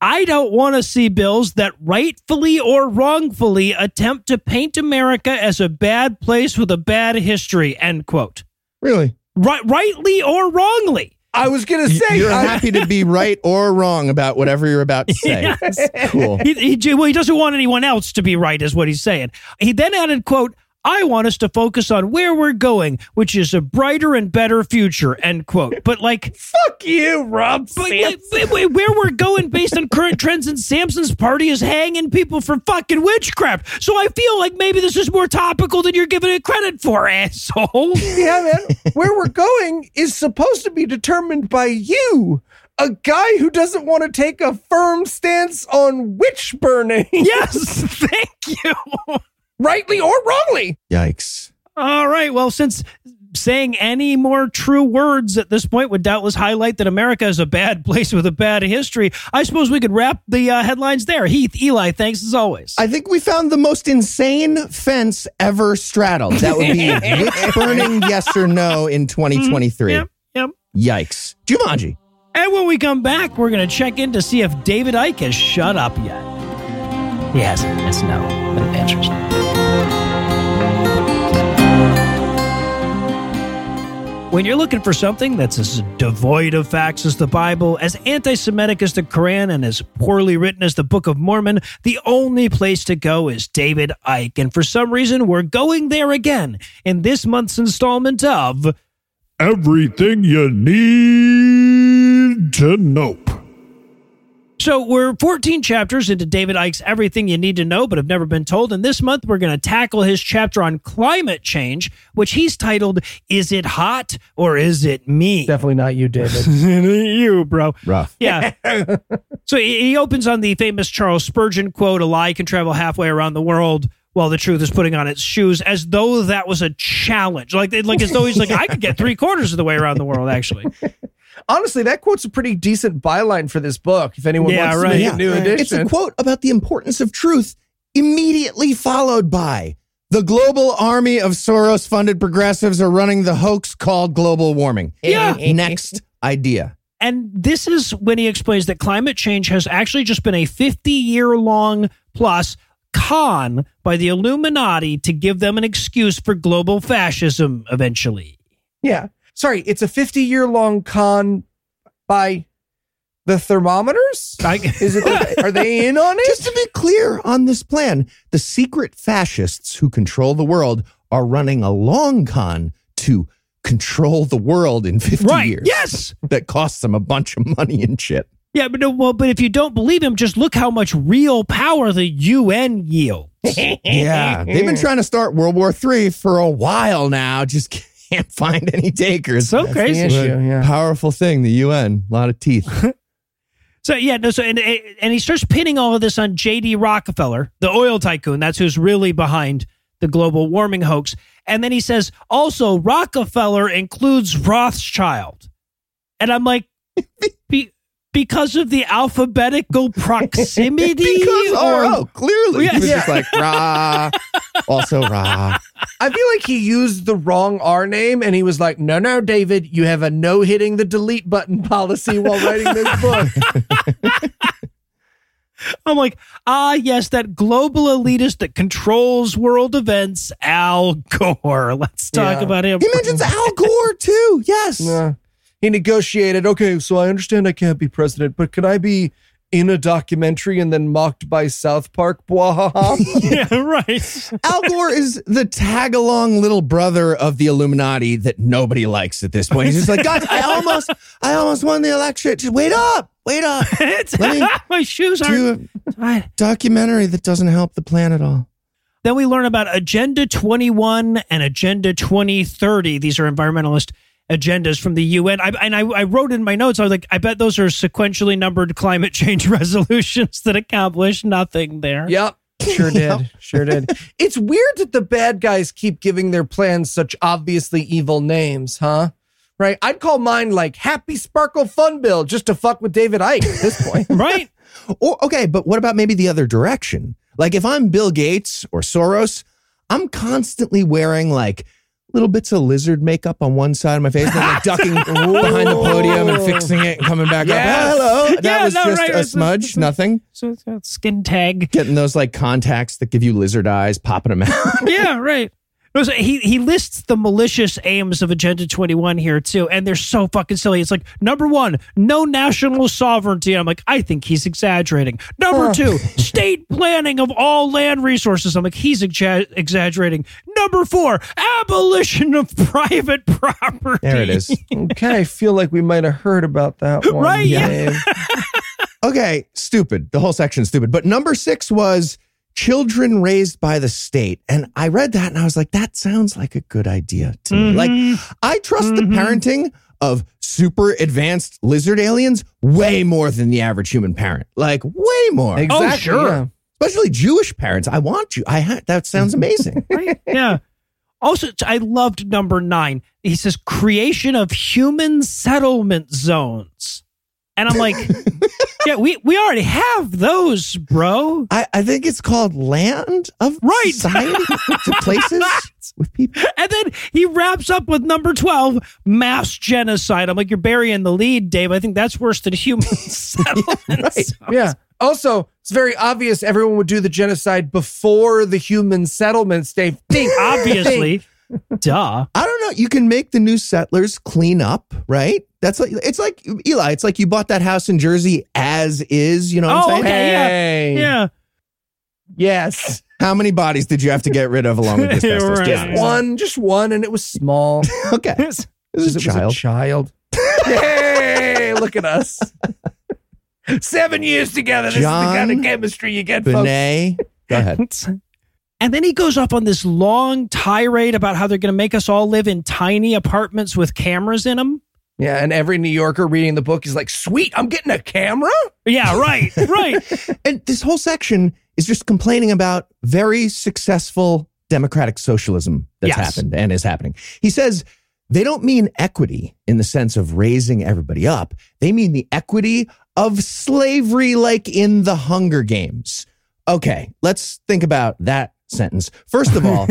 "I don't want to see bills that rightfully or wrongfully attempt to paint America as a bad place with a bad history," end quote. Really? rightly or wrongly. I was going to say. You're happy to be right or wrong about whatever you're about to say. Yes. Cool. He doesn't want anyone else to be right is what he's saying. He then added, quote, I want us to focus on where we're going, which is a brighter and better future, end quote. But like... Fuck you, Rob Samson. Where we're going based on current trends and Samson's party is hanging people for fucking witchcraft. So I feel like maybe this is more topical than you're giving it credit for, asshole. Yeah, man. Where we're going is supposed to be determined by you. A guy who doesn't want to take a firm stance on witch burning. Yes, thank you. Rightly or wrongly. Yikes. All right. Well, since saying any more true words at this point would doubtless highlight that America is a bad place with a bad history, I suppose we could wrap the headlines there. Heath, Eli, thanks as always. I think we found the most insane fence ever straddled. That would be witch burning, yes or no, in 2023. Yep. Yikes. Jumanji. And when we come back, we're going to check in to see if David Icke has shut up yet. He hasn't. It's no. But it answers. When you're looking for something that's as devoid of facts as the Bible, as anti-Semitic as the Quran, and as poorly written as the Book of Mormon, the only place to go is David Icke. And for some reason, we're going there again in this month's installment of Everything You Need to Know. So we're 14 chapters into David Icke's Everything You Need to Know But Have Never Been Told, and this month we're going to tackle his chapter on climate change, which he's titled, Is It Hot or Is It Me? Definitely not you, David. You, bro. Rough. Yeah. So he opens on the famous Charles Spurgeon quote, a lie can travel halfway around the world while the truth is putting on its shoes, as though that was a challenge. Like as though he's like, I could get 3/4 of the way around the world, actually. Honestly, that quote's a pretty decent byline for this book, if anyone wants to make a new edition. It's a quote about the importance of truth, immediately followed by, the global army of Soros-funded progressives are running the hoax called global warming. Yeah. Next idea. And this is when he explains that climate change has actually just been a 50-year-long plus con by the Illuminati to give them an excuse for global fascism eventually. Yeah. Sorry, it's a 50-year-long con by the thermometers? Are they in on it? Just to be clear on this plan, the secret fascists who control the world are running a long con to control the world in 50 years. Yes! That costs them a bunch of money and shit. Yeah, but no, but if you don't believe him, just look how much real power the UN yields. Yeah, they've been trying to start World War III for a while now, just kidding. Can't find any takers. So that's crazy. Powerful thing, the UN. A lot of teeth. So he starts pinning all of this on J.D. Rockefeller, the oil tycoon. That's who's really behind the global warming hoax. And then he says, also, Rockefeller includes Rothschild. And I'm like, because of the alphabetical proximity? Clearly. Yeah. He was just like, rah, also rah. I feel like he used the wrong R name, and he was like, no, David, you have a no hitting the delete button policy while writing this book. I'm like, yes, that global elitist that controls world events, Al Gore. Let's talk about him. He mentions Al Gore, too. Yes. Yeah. He negotiated, okay, so I understand I can't be president, but could I be in a documentary and then mocked by South Park? Yeah, right. Al Gore is the tag-along little brother of the Illuminati that nobody likes at this point. He's just like, guys, I almost won the election. Just wait up. My shoes aren't... a documentary that doesn't help the planet at all. Then we learn about Agenda 21 and Agenda 2030. These are environmentalist agendas from the UN. I wrote in my notes, I was like, I bet those are sequentially numbered climate change resolutions that accomplish nothing there. Yep. Sure did. It's weird that the bad guys keep giving their plans such obviously evil names, huh? Right? I'd call mine like Happy Sparkle Fun Bill just to fuck with David Icke at this point. Right. Okay, but what about maybe the other direction? Like if I'm Bill Gates or Soros, I'm constantly wearing like little bits of lizard makeup on one side of my face, and I'm like ducking behind the podium and fixing it and coming back up. Oh, hello. That was just a smudge, nothing. So it's a skin tag. Getting those like contacts that give you lizard eyes, popping them out. Yeah, right. He lists the malicious aims of Agenda 21 here, too, and they're so fucking silly. It's like, number one, no national sovereignty. I'm like, I think he's exaggerating. Number two, state planning of all land resources. I'm like, he's exaggerating. Number four, abolition of private property. There it is. Okay, I feel like we might have heard about that one. Right? Yeah. Okay, stupid. The whole section's stupid. But number six was children raised by the state. And I read that and I was like, that sounds like a good idea to me. Like, I trust the parenting of super advanced lizard aliens way more than the average human parent. Like, way more. Exactly. Oh, sure. Yeah. Especially Jewish parents. I want you. That sounds amazing. Right? Yeah. Also, I loved number 9. He says, creation of human settlement zones. And I'm like, yeah, we already have those, bro. I think it's called land of society to places with people. And then he wraps up with number 12, mass genocide. I'm like, you're burying the lead, Dave. I think that's worse than human settlements. Yeah, right. Yeah. Also, it's very obvious everyone would do the genocide before the human settlements. Dave, think obviously. Duh. I don't know. You can make the new settlers clean up, right? That's like, it's like, Eli, it's like you bought that house in Jersey as is, you know what I'm saying? Okay, hey. Yeah. Yes. How many bodies did you have to get rid of along with this? Right. Just one, and it was small. Okay. It was a child. Hey, look at us. 7 years together. This is the kind of chemistry you get, folks. Go ahead. And then he goes off on this long tirade about how they're going to make us all live in tiny apartments with cameras in them. Yeah, and every New Yorker reading the book is like, sweet, I'm getting a camera? Yeah, right, right. And this whole section is just complaining about very successful democratic socialism that's happened and is happening. He says they don't mean equity in the sense of raising everybody up. They mean the equity of slavery like in The Hunger Games. Okay, let's think about that sentence. First of all,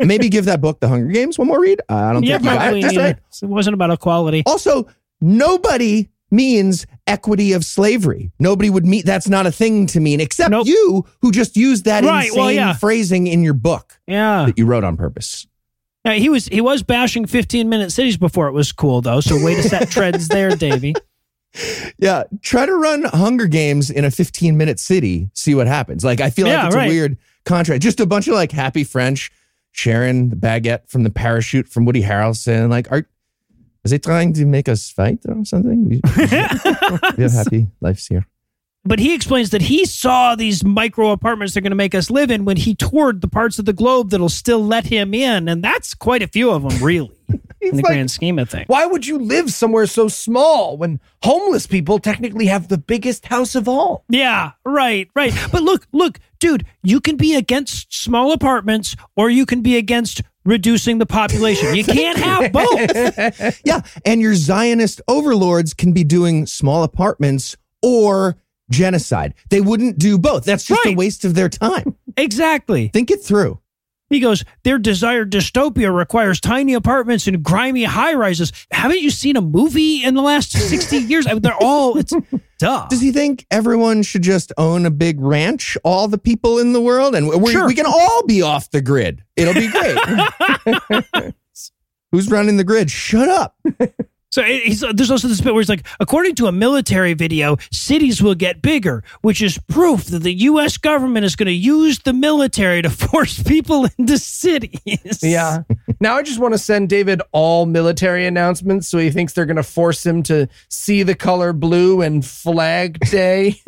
maybe give that book, The Hunger Games, one more read. I don't think you got it. That's right. It wasn't about equality. Also, nobody means equity of slavery. Nobody would mean, that's not a thing to mean, except you who just used that insane phrasing in your book that you wrote on purpose. Now, he was bashing 15-minute cities before it was cool, though, so way to set treads there, Davey. Yeah, try to run Hunger Games in a 15-minute city, see what happens. Like, I feel like it's a weird contract. Just a bunch of like happy French sharing the baguette from the parachute from Woody Harrelson. Like, is it trying to make us fight or something? We have happy lives here. But he explains that he saw these micro apartments they're going to make us live in when he toured the parts of the globe that'll still let him in. And that's quite a few of them, really, in the grand scheme of things. Why would you live somewhere so small when homeless people technically have the biggest house of all? Yeah, right, right. But look, dude, you can be against small apartments or you can be against reducing the population. You can't have both. Yeah, and your Zionist overlords can be doing small apartments or genocide. They wouldn't do both. That's just a waste of their time. Exactly. Think it through. He goes, their desired dystopia requires tiny apartments and grimy high-rises. Haven't you seen a movie in the last 60 years? I mean, it's duh. Does he think everyone should just own a big ranch, all the people in the world? And we can all be off the grid. It'll be great. Who's running the grid? Shut up. So there's also this bit where he's like, according to a military video, cities will get bigger, which is proof that the U.S. government is going to use the military to force people into cities. Yeah. Now I just want to send David all military announcements so he thinks they're going to force him to see the color blue and Flag Day.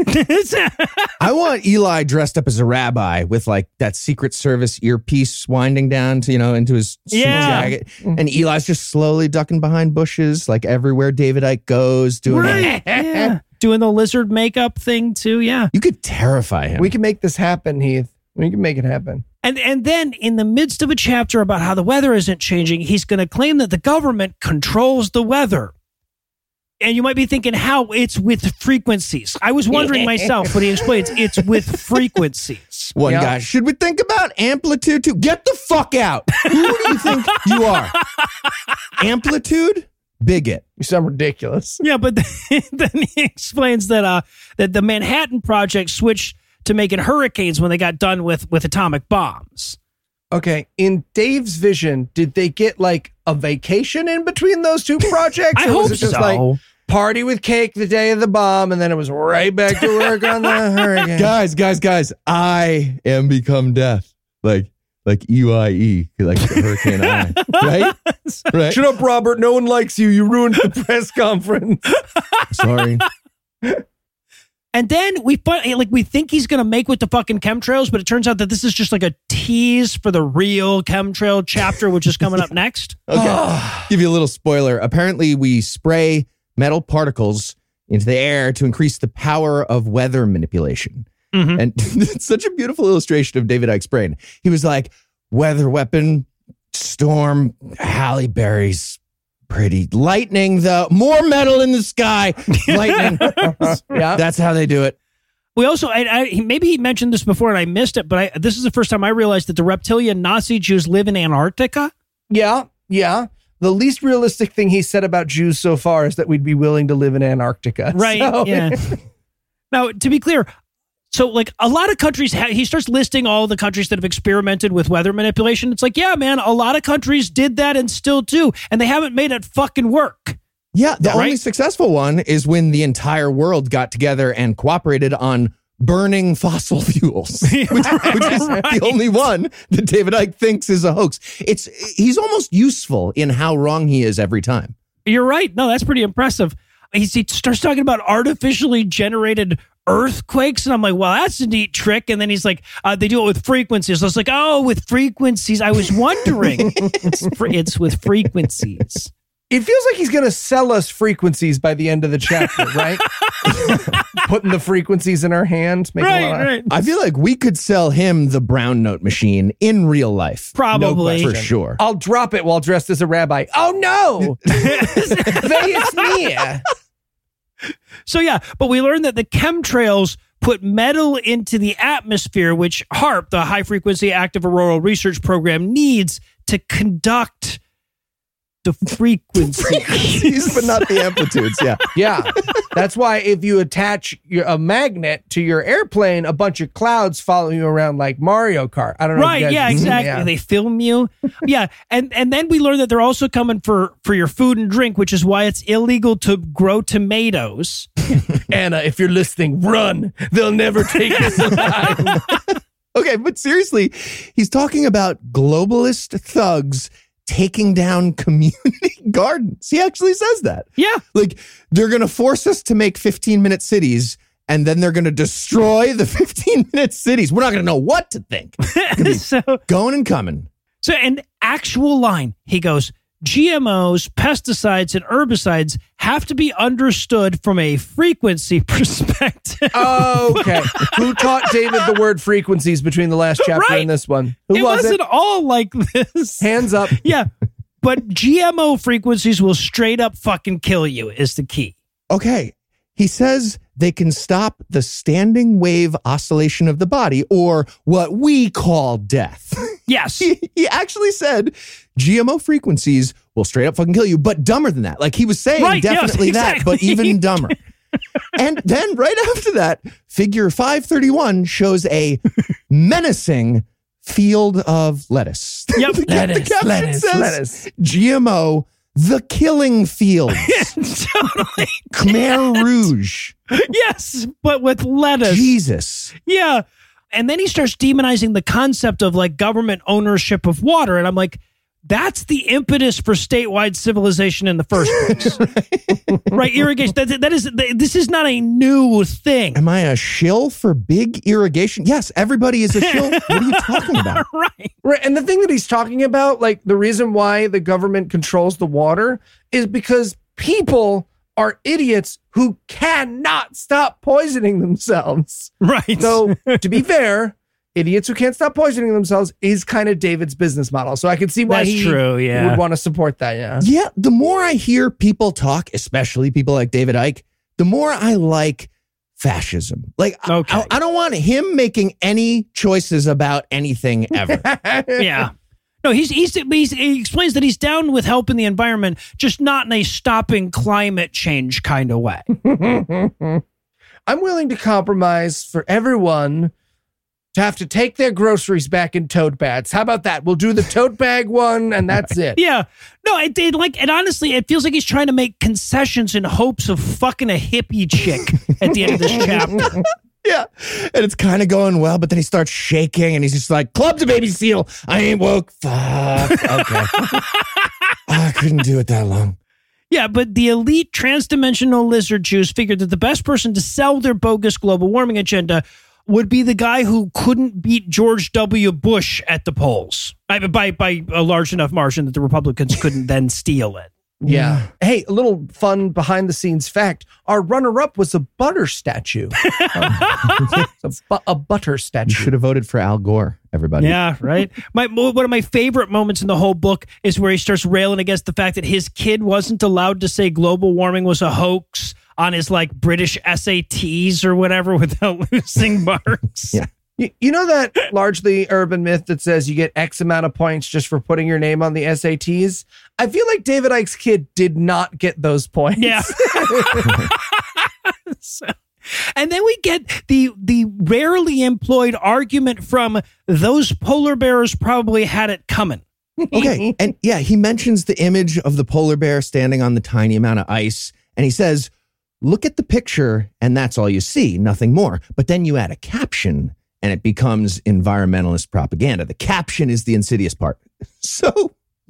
I want Eli dressed up as a rabbi with like that Secret Service earpiece winding down to, into his jacket. And Eli's just slowly ducking behind bushes, like everywhere David Icke goes, doing the lizard makeup thing too. Yeah, you could terrify him. We can make this happen, Heath. We can make it happen. And then in the midst of a chapter about how the weather isn't changing, he's going to claim that the government controls the weather. And you might be thinking, how? It's with frequencies. I was wondering myself when he explains it's with frequencies. One guy, should we think about amplitude too? Get the fuck out. Who do you think you are? Amplitude? Bigot. You sound ridiculous. Yeah, but then he explains that the Manhattan Project switched to making hurricanes when they got done with atomic bombs. Okay. In Dave's vision, did they get like a vacation in between those two projects? I hope so. Just like party with cake the day of the bomb, and then it was right back to work on the hurricane. Guys, I am become death. Like EYE, like Hurricane Eye, right? Shut up, Robert. No one likes you. You ruined the press conference. Sorry. And then we think he's going to make with the fucking chemtrails, but it turns out that this is just like a tease for the real chemtrail chapter, which is coming up next. Okay. Give you a little spoiler. Apparently, we spray metal particles into the air to increase the power of weather manipulation. Mm-hmm. And it's such a beautiful illustration of David Icke's brain. He was like, weather weapon, storm, Halle Berry's pretty. Lightning, though. More metal in the sky. Lightning. Yeah. That's how they do it. We also, maybe he mentioned this before and I missed it, but this is the first time I realized that the reptilian Nazi Jews live in Antarctica. Yeah. The least realistic thing he said about Jews so far is that we'd be willing to live in Antarctica. Right, so. Yeah. Now, to be clear, so like a lot of countries, he starts listing all the countries that have experimented with weather manipulation. It's like, yeah, man, a lot of countries did that and still do, and they haven't made it fucking work. Yeah, the only successful one is when the entire world got together and cooperated on burning fossil fuels, which is the only one that David Icke thinks is a hoax. He's almost useful in how wrong he is every time. You're right. No, that's pretty impressive. He starts talking about artificially generated earthquakes, and I'm like, well, that's a neat trick. And then he's like, they do it with frequencies. So I was like, oh, with frequencies. I was wondering. It's with frequencies. It feels like he's going to sell us frequencies by the end of the chapter, right? Putting the frequencies in our hands. Right. I feel like we could sell him the brown note machine in real life. Probably. No, for sure. I'll drop it while dressed as a rabbi. Oh, no. It's near. So, yeah, but we learned that the chemtrails put metal into the atmosphere, which HAARP, the High Frequency Active Auroral Research Program, needs to conduct the frequencies, but not the amplitudes. Yeah. That's why if you attach a magnet to your airplane, a bunch of clouds follow you around like Mario Kart. I don't know. Right? Yeah, exactly. Yeah. They film you. Yeah, and then we learn that they're also coming for your food and drink, which is why it's illegal to grow tomatoes. Anna, if you're listening, run! They'll never take us alive. Okay, but seriously, he's talking about globalist thugs taking down community gardens. He actually says that. Yeah. Like, they're going to force us to make 15-minute cities, and then they're going to destroy the 15-minute cities. We're not going to know what to think. So, going and coming. So an actual line, he goes, GMOs, pesticides, and herbicides have to be understood from a frequency perspective. Okay. Who taught David the word frequencies between the last chapter and this one? Who was it? It wasn't all like this. Hands up. Yeah. But GMO frequencies will straight up fucking kill you is the key. Okay. He says they can stop the standing wave oscillation of the body, or what we call death. Yes. He actually said GMO frequencies will straight up fucking kill you, but dumber than that. Like he was saying definitely that, but even dumber. And then right after that, figure 531 shows a menacing field of lettuce. Yep. The caption says, GMO, the killing fields. Totally. Khmer Rouge. Yes, but with lettuce. Jesus. Yeah. And then he starts demonizing the concept of like government ownership of water. And I'm like, that's the impetus for statewide civilization in the first place. Right? Irrigation. This is not a new thing. Am I a shill for big irrigation? Yes, everybody is a shill. What are you talking about? Right. And the thing that he's talking about, like the reason why the government controls the water is because people are idiots who cannot stop poisoning themselves. Right. So to be fair, idiots who can't stop poisoning themselves is kind of David's business model. So I can see why he would want to support that. Yeah. Yeah. The more I hear people talk, especially people like David Icke, the more I like fascism. Like, okay. I don't want him making any choices about anything ever. Yeah. No, he explains that he's down with helping the environment, just not in a stopping climate change kind of way. I'm willing to compromise for everyone to have to take their groceries back in tote bags. How about that? We'll do the tote bag one, and that's it. Yeah. No, it like, and honestly, it feels like he's trying to make concessions in hopes of fucking a hippie chick at the end of this chapter. Yeah. And it's kind of going well, but then he starts shaking, and he's just like, club's a baby seal. I ain't woke. Fuck. Okay. I couldn't do it that long. Yeah, but the elite transdimensional lizard Jews figured that the best person to sell their bogus global warming agenda would be the guy who couldn't beat George W. Bush at the polls by a large enough margin that the Republicans couldn't then steal it. Yeah. Hey, a little fun behind the scenes fact. Our runner up was a butter statue. A butter statue. You should have voted for Al Gore, everybody. Yeah, right. One of my favorite moments in the whole book is where he starts railing against the fact that his kid wasn't allowed to say global warming was a hoax on his like British SATs or whatever without losing marks. Yeah. You know that largely urban myth that says you get X amount of points just for putting your name on the SATs? I feel like David Icke's kid did not get those points. Yeah. So, and then we get the rarely employed argument from those polar bears probably had it coming. Okay. And yeah, he mentions the image of the polar bear standing on the tiny amount of ice. And he says, look at the picture and that's all you see, nothing more. But then you add a caption. And it becomes environmentalist propaganda. The caption is the insidious part. So,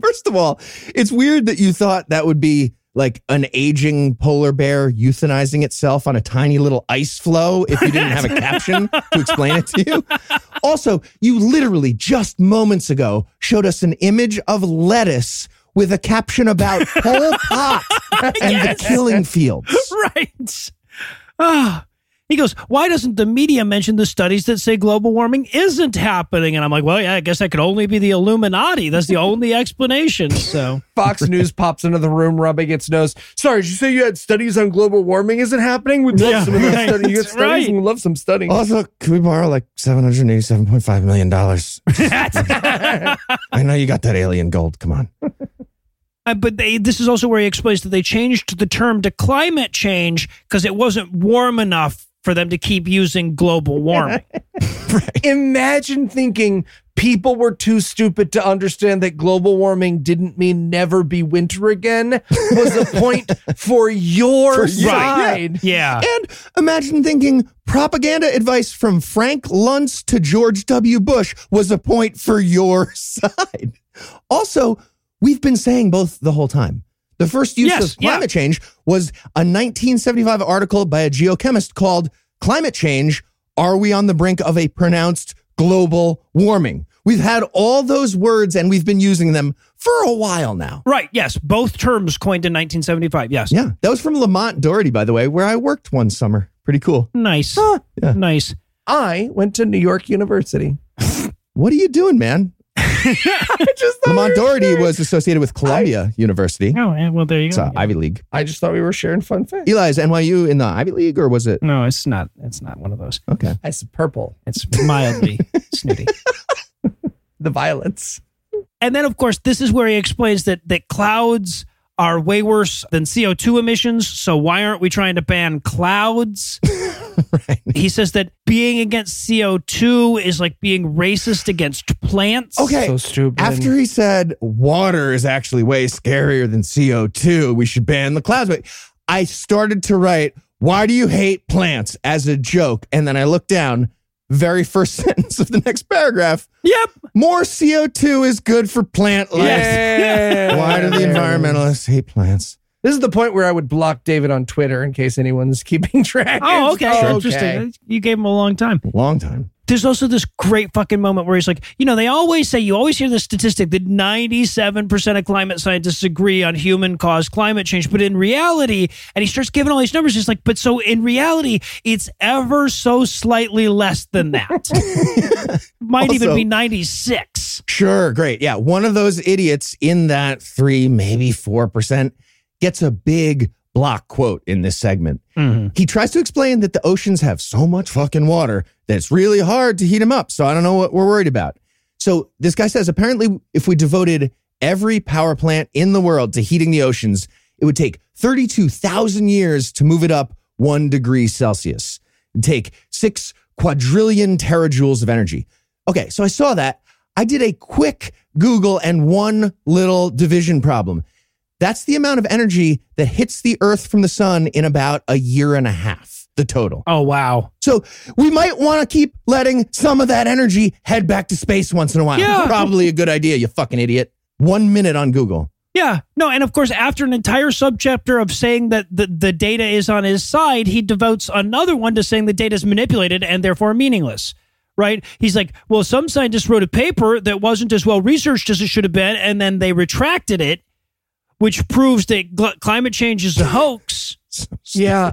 first of all, it's weird that you thought that would be like an aging polar bear euthanizing itself on a tiny little ice floe if you didn't have a caption to explain it to you. Also, you literally just moments ago showed us an image of lettuce with a caption about Pol Pot and yes. The killing fields. Right. Ah. Oh. He goes, why doesn't the media mention the studies that say global warming isn't happening? And I'm like, well, yeah, I guess that could only be the Illuminati. That's the only explanation. So Fox News pops into the room rubbing its nose. Sorry, did you say you had studies on global warming isn't happening? We'd love some of those studies. You got studies and we love some studies. Also, can we borrow like $787.5 million? I know you got that alien gold. Come on. But this is also where he explains that they changed the term to climate change because it wasn't warm enough for them to keep using global warming. Right. Imagine thinking people were too stupid to understand that global warming didn't mean never be winter again was a point for your side. Yeah. And imagine thinking propaganda advice from Frank Luntz to George W. Bush was a point for your side. Also, we've been saying both the whole time. The first use of climate change was a 1975 article by a geochemist called Climate Change, Are We on the Brink of a Pronounced Global Warming? We've had all those words and we've been using them for a while now. Right, yes. Both terms coined in 1975, yes. Yeah, that was from Lamont Doherty, by the way, where I worked one summer. Pretty cool. Nice. Huh. Yeah. Nice. I went to New York University. What are you doing, man? Lamont Doherty was associated with Columbia University. Oh, well, there you go. It's Ivy League. I just thought we were sharing fun facts. Eli, is NYU in the Ivy League or was it? No, it's not. It's not one of those. Okay. It's purple. It's mildly snooty. The violets. And then, of course, this is where he explains that clouds are way worse than CO2 emissions. So why aren't we trying to ban clouds? Right. He says that being against CO2 is like being racist against plants. Okay. So stupid. After he said water is actually way scarier than CO2, we should ban the clouds. But I started to write, why do you hate plants as a joke? And then I looked down, very first sentence of the next paragraph. Yep. More CO2 is good for plant life. Yeah. Why do the environmentalists hate plants? This is the point where I would block David on Twitter in case anyone's keeping track. Oh, okay. Sure. Interesting. You gave him a long time. Long time. There's also this great fucking moment where he's like, you know, they always say, you always hear the statistic that 97% of climate scientists agree on human-caused climate change. But in reality, and he starts giving all these numbers, he's like, but so in reality, it's ever so slightly less than that. Might also, even be 96. Sure. Great. Yeah. One of those idiots in that 3%, maybe 4%. Gets a big block quote in this segment. Mm-hmm. He tries to explain that the oceans have so much fucking water that it's really hard to heat them up. So I don't know what we're worried about. So this guy says, apparently, if we devoted every power plant in the world to heating the oceans, it would take 32,000 years to move it up 1 degree Celsius. It'd take 6 quadrillion terajoules of energy. Okay, so I saw that. I did a quick Google and one little division problem. That's the amount of energy that hits the Earth from the sun in about a year and a half, the total. Oh, wow. So we might want to keep letting some of that energy head back to space once in a while. Yeah. Probably a good idea, you fucking idiot. 1 minute on Google. Yeah, no, and of course, after an entire subchapter of saying that the data is on his side, he devotes another one to saying the data is manipulated and therefore meaningless, right? He's like, well, some scientists wrote a paper that wasn't as well researched as it should have been, and then they retracted it, which proves that climate change is a hoax. Yeah,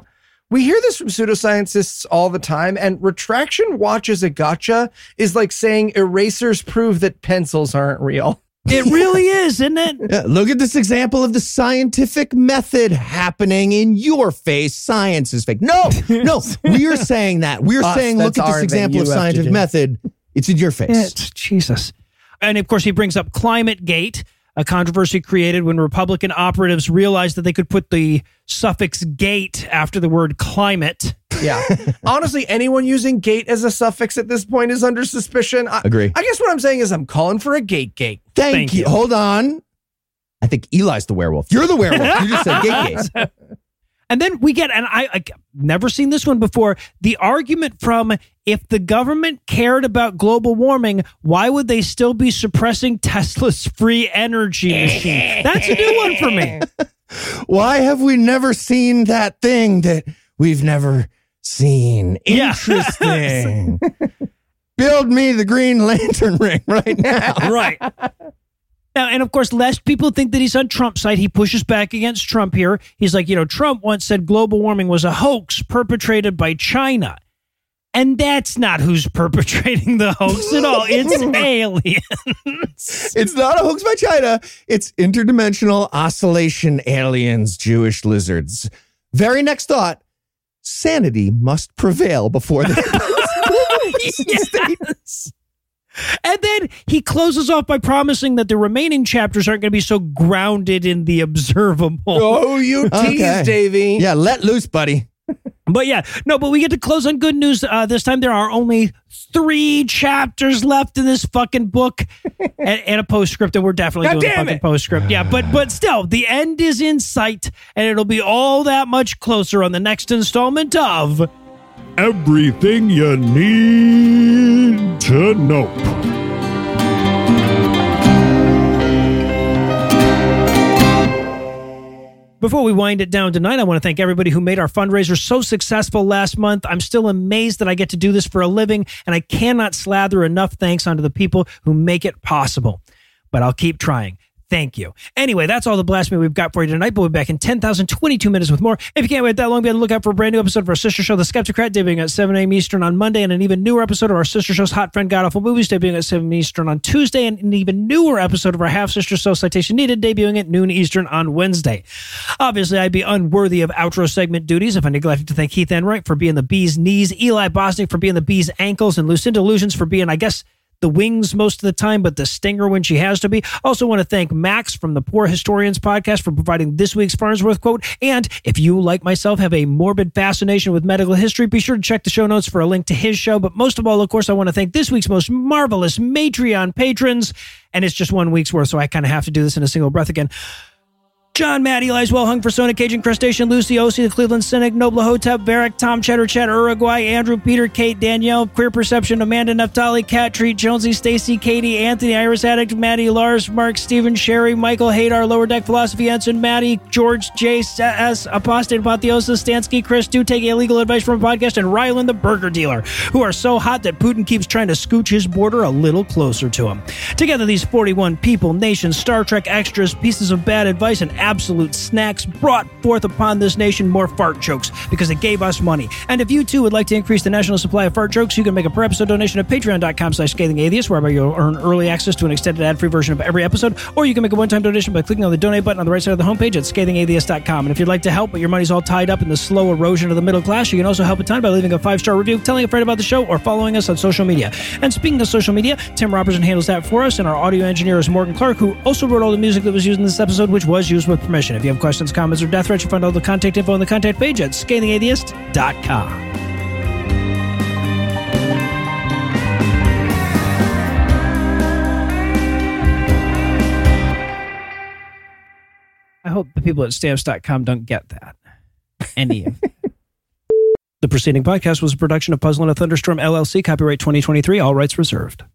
we hear this from pseudoscientists all the time, and retraction watch as a gotcha is like saying erasers prove that pencils aren't real. It really is, isn't it? Yeah, look at this example of the scientific method happening in your face. Science is fake. No, we're saying that. We're saying, look at this example of scientific method. It's in your face. Jesus. And of course, he brings up ClimateGate, a controversy created when Republican operatives realized that they could put the suffix gate after the word climate. Yeah. Honestly, anyone using gate as a suffix at this point is under suspicion. Agree. I guess what I'm saying is I'm calling for a gate. Thank you. Hold on. I think Eli's the werewolf. You're the werewolf. You just said gate. And then we get, and I've never seen this one before, the argument from if the government cared about global warming, why would they still be suppressing Tesla's free energy machine? That's a new one for me. Why have we never seen that thing that we've never seen? Interesting. Yeah. Build me the Green Lantern ring right now. Right. Now, and of course, lest people think that he's on Trump's side, he pushes back against Trump here. He's like, Trump once said global warming was a hoax perpetrated by China. And that's not who's perpetrating the hoax at all. It's aliens. It's not a hoax by China. It's interdimensional oscillation aliens, Jewish lizards. Very next thought. Sanity must prevail before the yes. And then he closes off by promising that the remaining chapters aren't going to be so grounded in the observable. Oh, you tease, okay. Davey. Yeah, let loose, buddy. But yeah, no, but we get to close on good news. This time there are only 3 chapters left in this fucking book and a postscript, and we're definitely doing a fucking postscript. Yeah, but still, the end is in sight, and it'll be all that much closer on the next installment of Everything You Need to Know. Before we wind it down tonight, I want to thank everybody who made our fundraiser so successful last month. I'm still amazed that I get to do this for a living, and I cannot slather enough thanks onto the people who make it possible. But I'll keep trying. Thank you. Anyway, that's all the blasphemy we've got for you tonight, but we'll be back in 10,022 minutes with more. If you can't wait that long, be on the lookout for a brand new episode of our sister show, The Skeptocrat, debuting at 7 a.m. Eastern on Monday, and an even newer episode of our sister show's Hot Friend God Awful Movies, debuting at 7 Eastern on Tuesday, and an even newer episode of our half-sister show, Citation Needed, debuting at noon Eastern on Wednesday. Obviously, I'd be unworthy of outro segment duties if I neglected to thank Heath Enright for being the bee's knees, Eli Bosnick for being the bee's ankles, and Lucinda Illusions for being, I guess, the wings most of the time, but the stinger when she has to be. Also want to thank Max from the Poor Historians Podcast for providing this week's Farnsworth quote. And if you, like myself, have a morbid fascination with medical history, be sure to check the show notes for a link to his show. But most of all, of course, I want to thank this week's most marvelous Matreon patrons. And it's just 1 week's worth, so I kind of have to do this in a single breath again. John, Matt, Eli's Well Hung, Persona, Cajun, Crustacean, Lucy, Osi, the Cleveland Cynic, Nobla Hotep, Varick, Tom, Cheddar, Chat, Uruguay, Andrew, Peter, Kate, Danielle, Queer Perception, Amanda, Neftali, Cat, Treat, Jonesy, Stacy, Katie, Anthony, Iris Addict, Maddie, Lars, Mark, Stephen, Sherry, Michael, Hadar, Lower Deck, Philosophy, Ensign, Maddie, George, Jace, S, Apostate, Apotheosis, Stansky, Chris, Do Take Illegal Advice from a Podcast, and Ryland, the Burger Dealer, who are so hot that Putin keeps trying to scooch his border a little closer to him. Together, these 41 people, nations, Star Trek extras, pieces of bad advice, and absolute snacks brought forth upon this nation more fart jokes because it gave us money. And if you too would like to increase the national supply of fart jokes, you can make a per episode donation at patreon.com/scathingatheist, whereby you'll earn early access to an extended ad-free version of every episode, or you can make a one-time donation by clicking on the donate button on the right side of the homepage at scathingatheist.com. And if you'd like to help but your money's all tied up in the slow erosion of the middle class, you can also help a ton by leaving a 5-star review, telling a friend about the show, or following us on social media. And speaking of social media, Tim Robertson handles that for us, and our audio engineer is Morgan Clark, who also wrote all the music that was used in this episode, which was used with permission. If you have questions, comments, or death threats, you'll find all the contact info on the contact page at scathingatheist.com. hope the people at Stamps.com don't get that. Any of that. The preceding podcast was a production of Puzzle and a Thunderstorm, LLC. Copyright 2023. All rights reserved.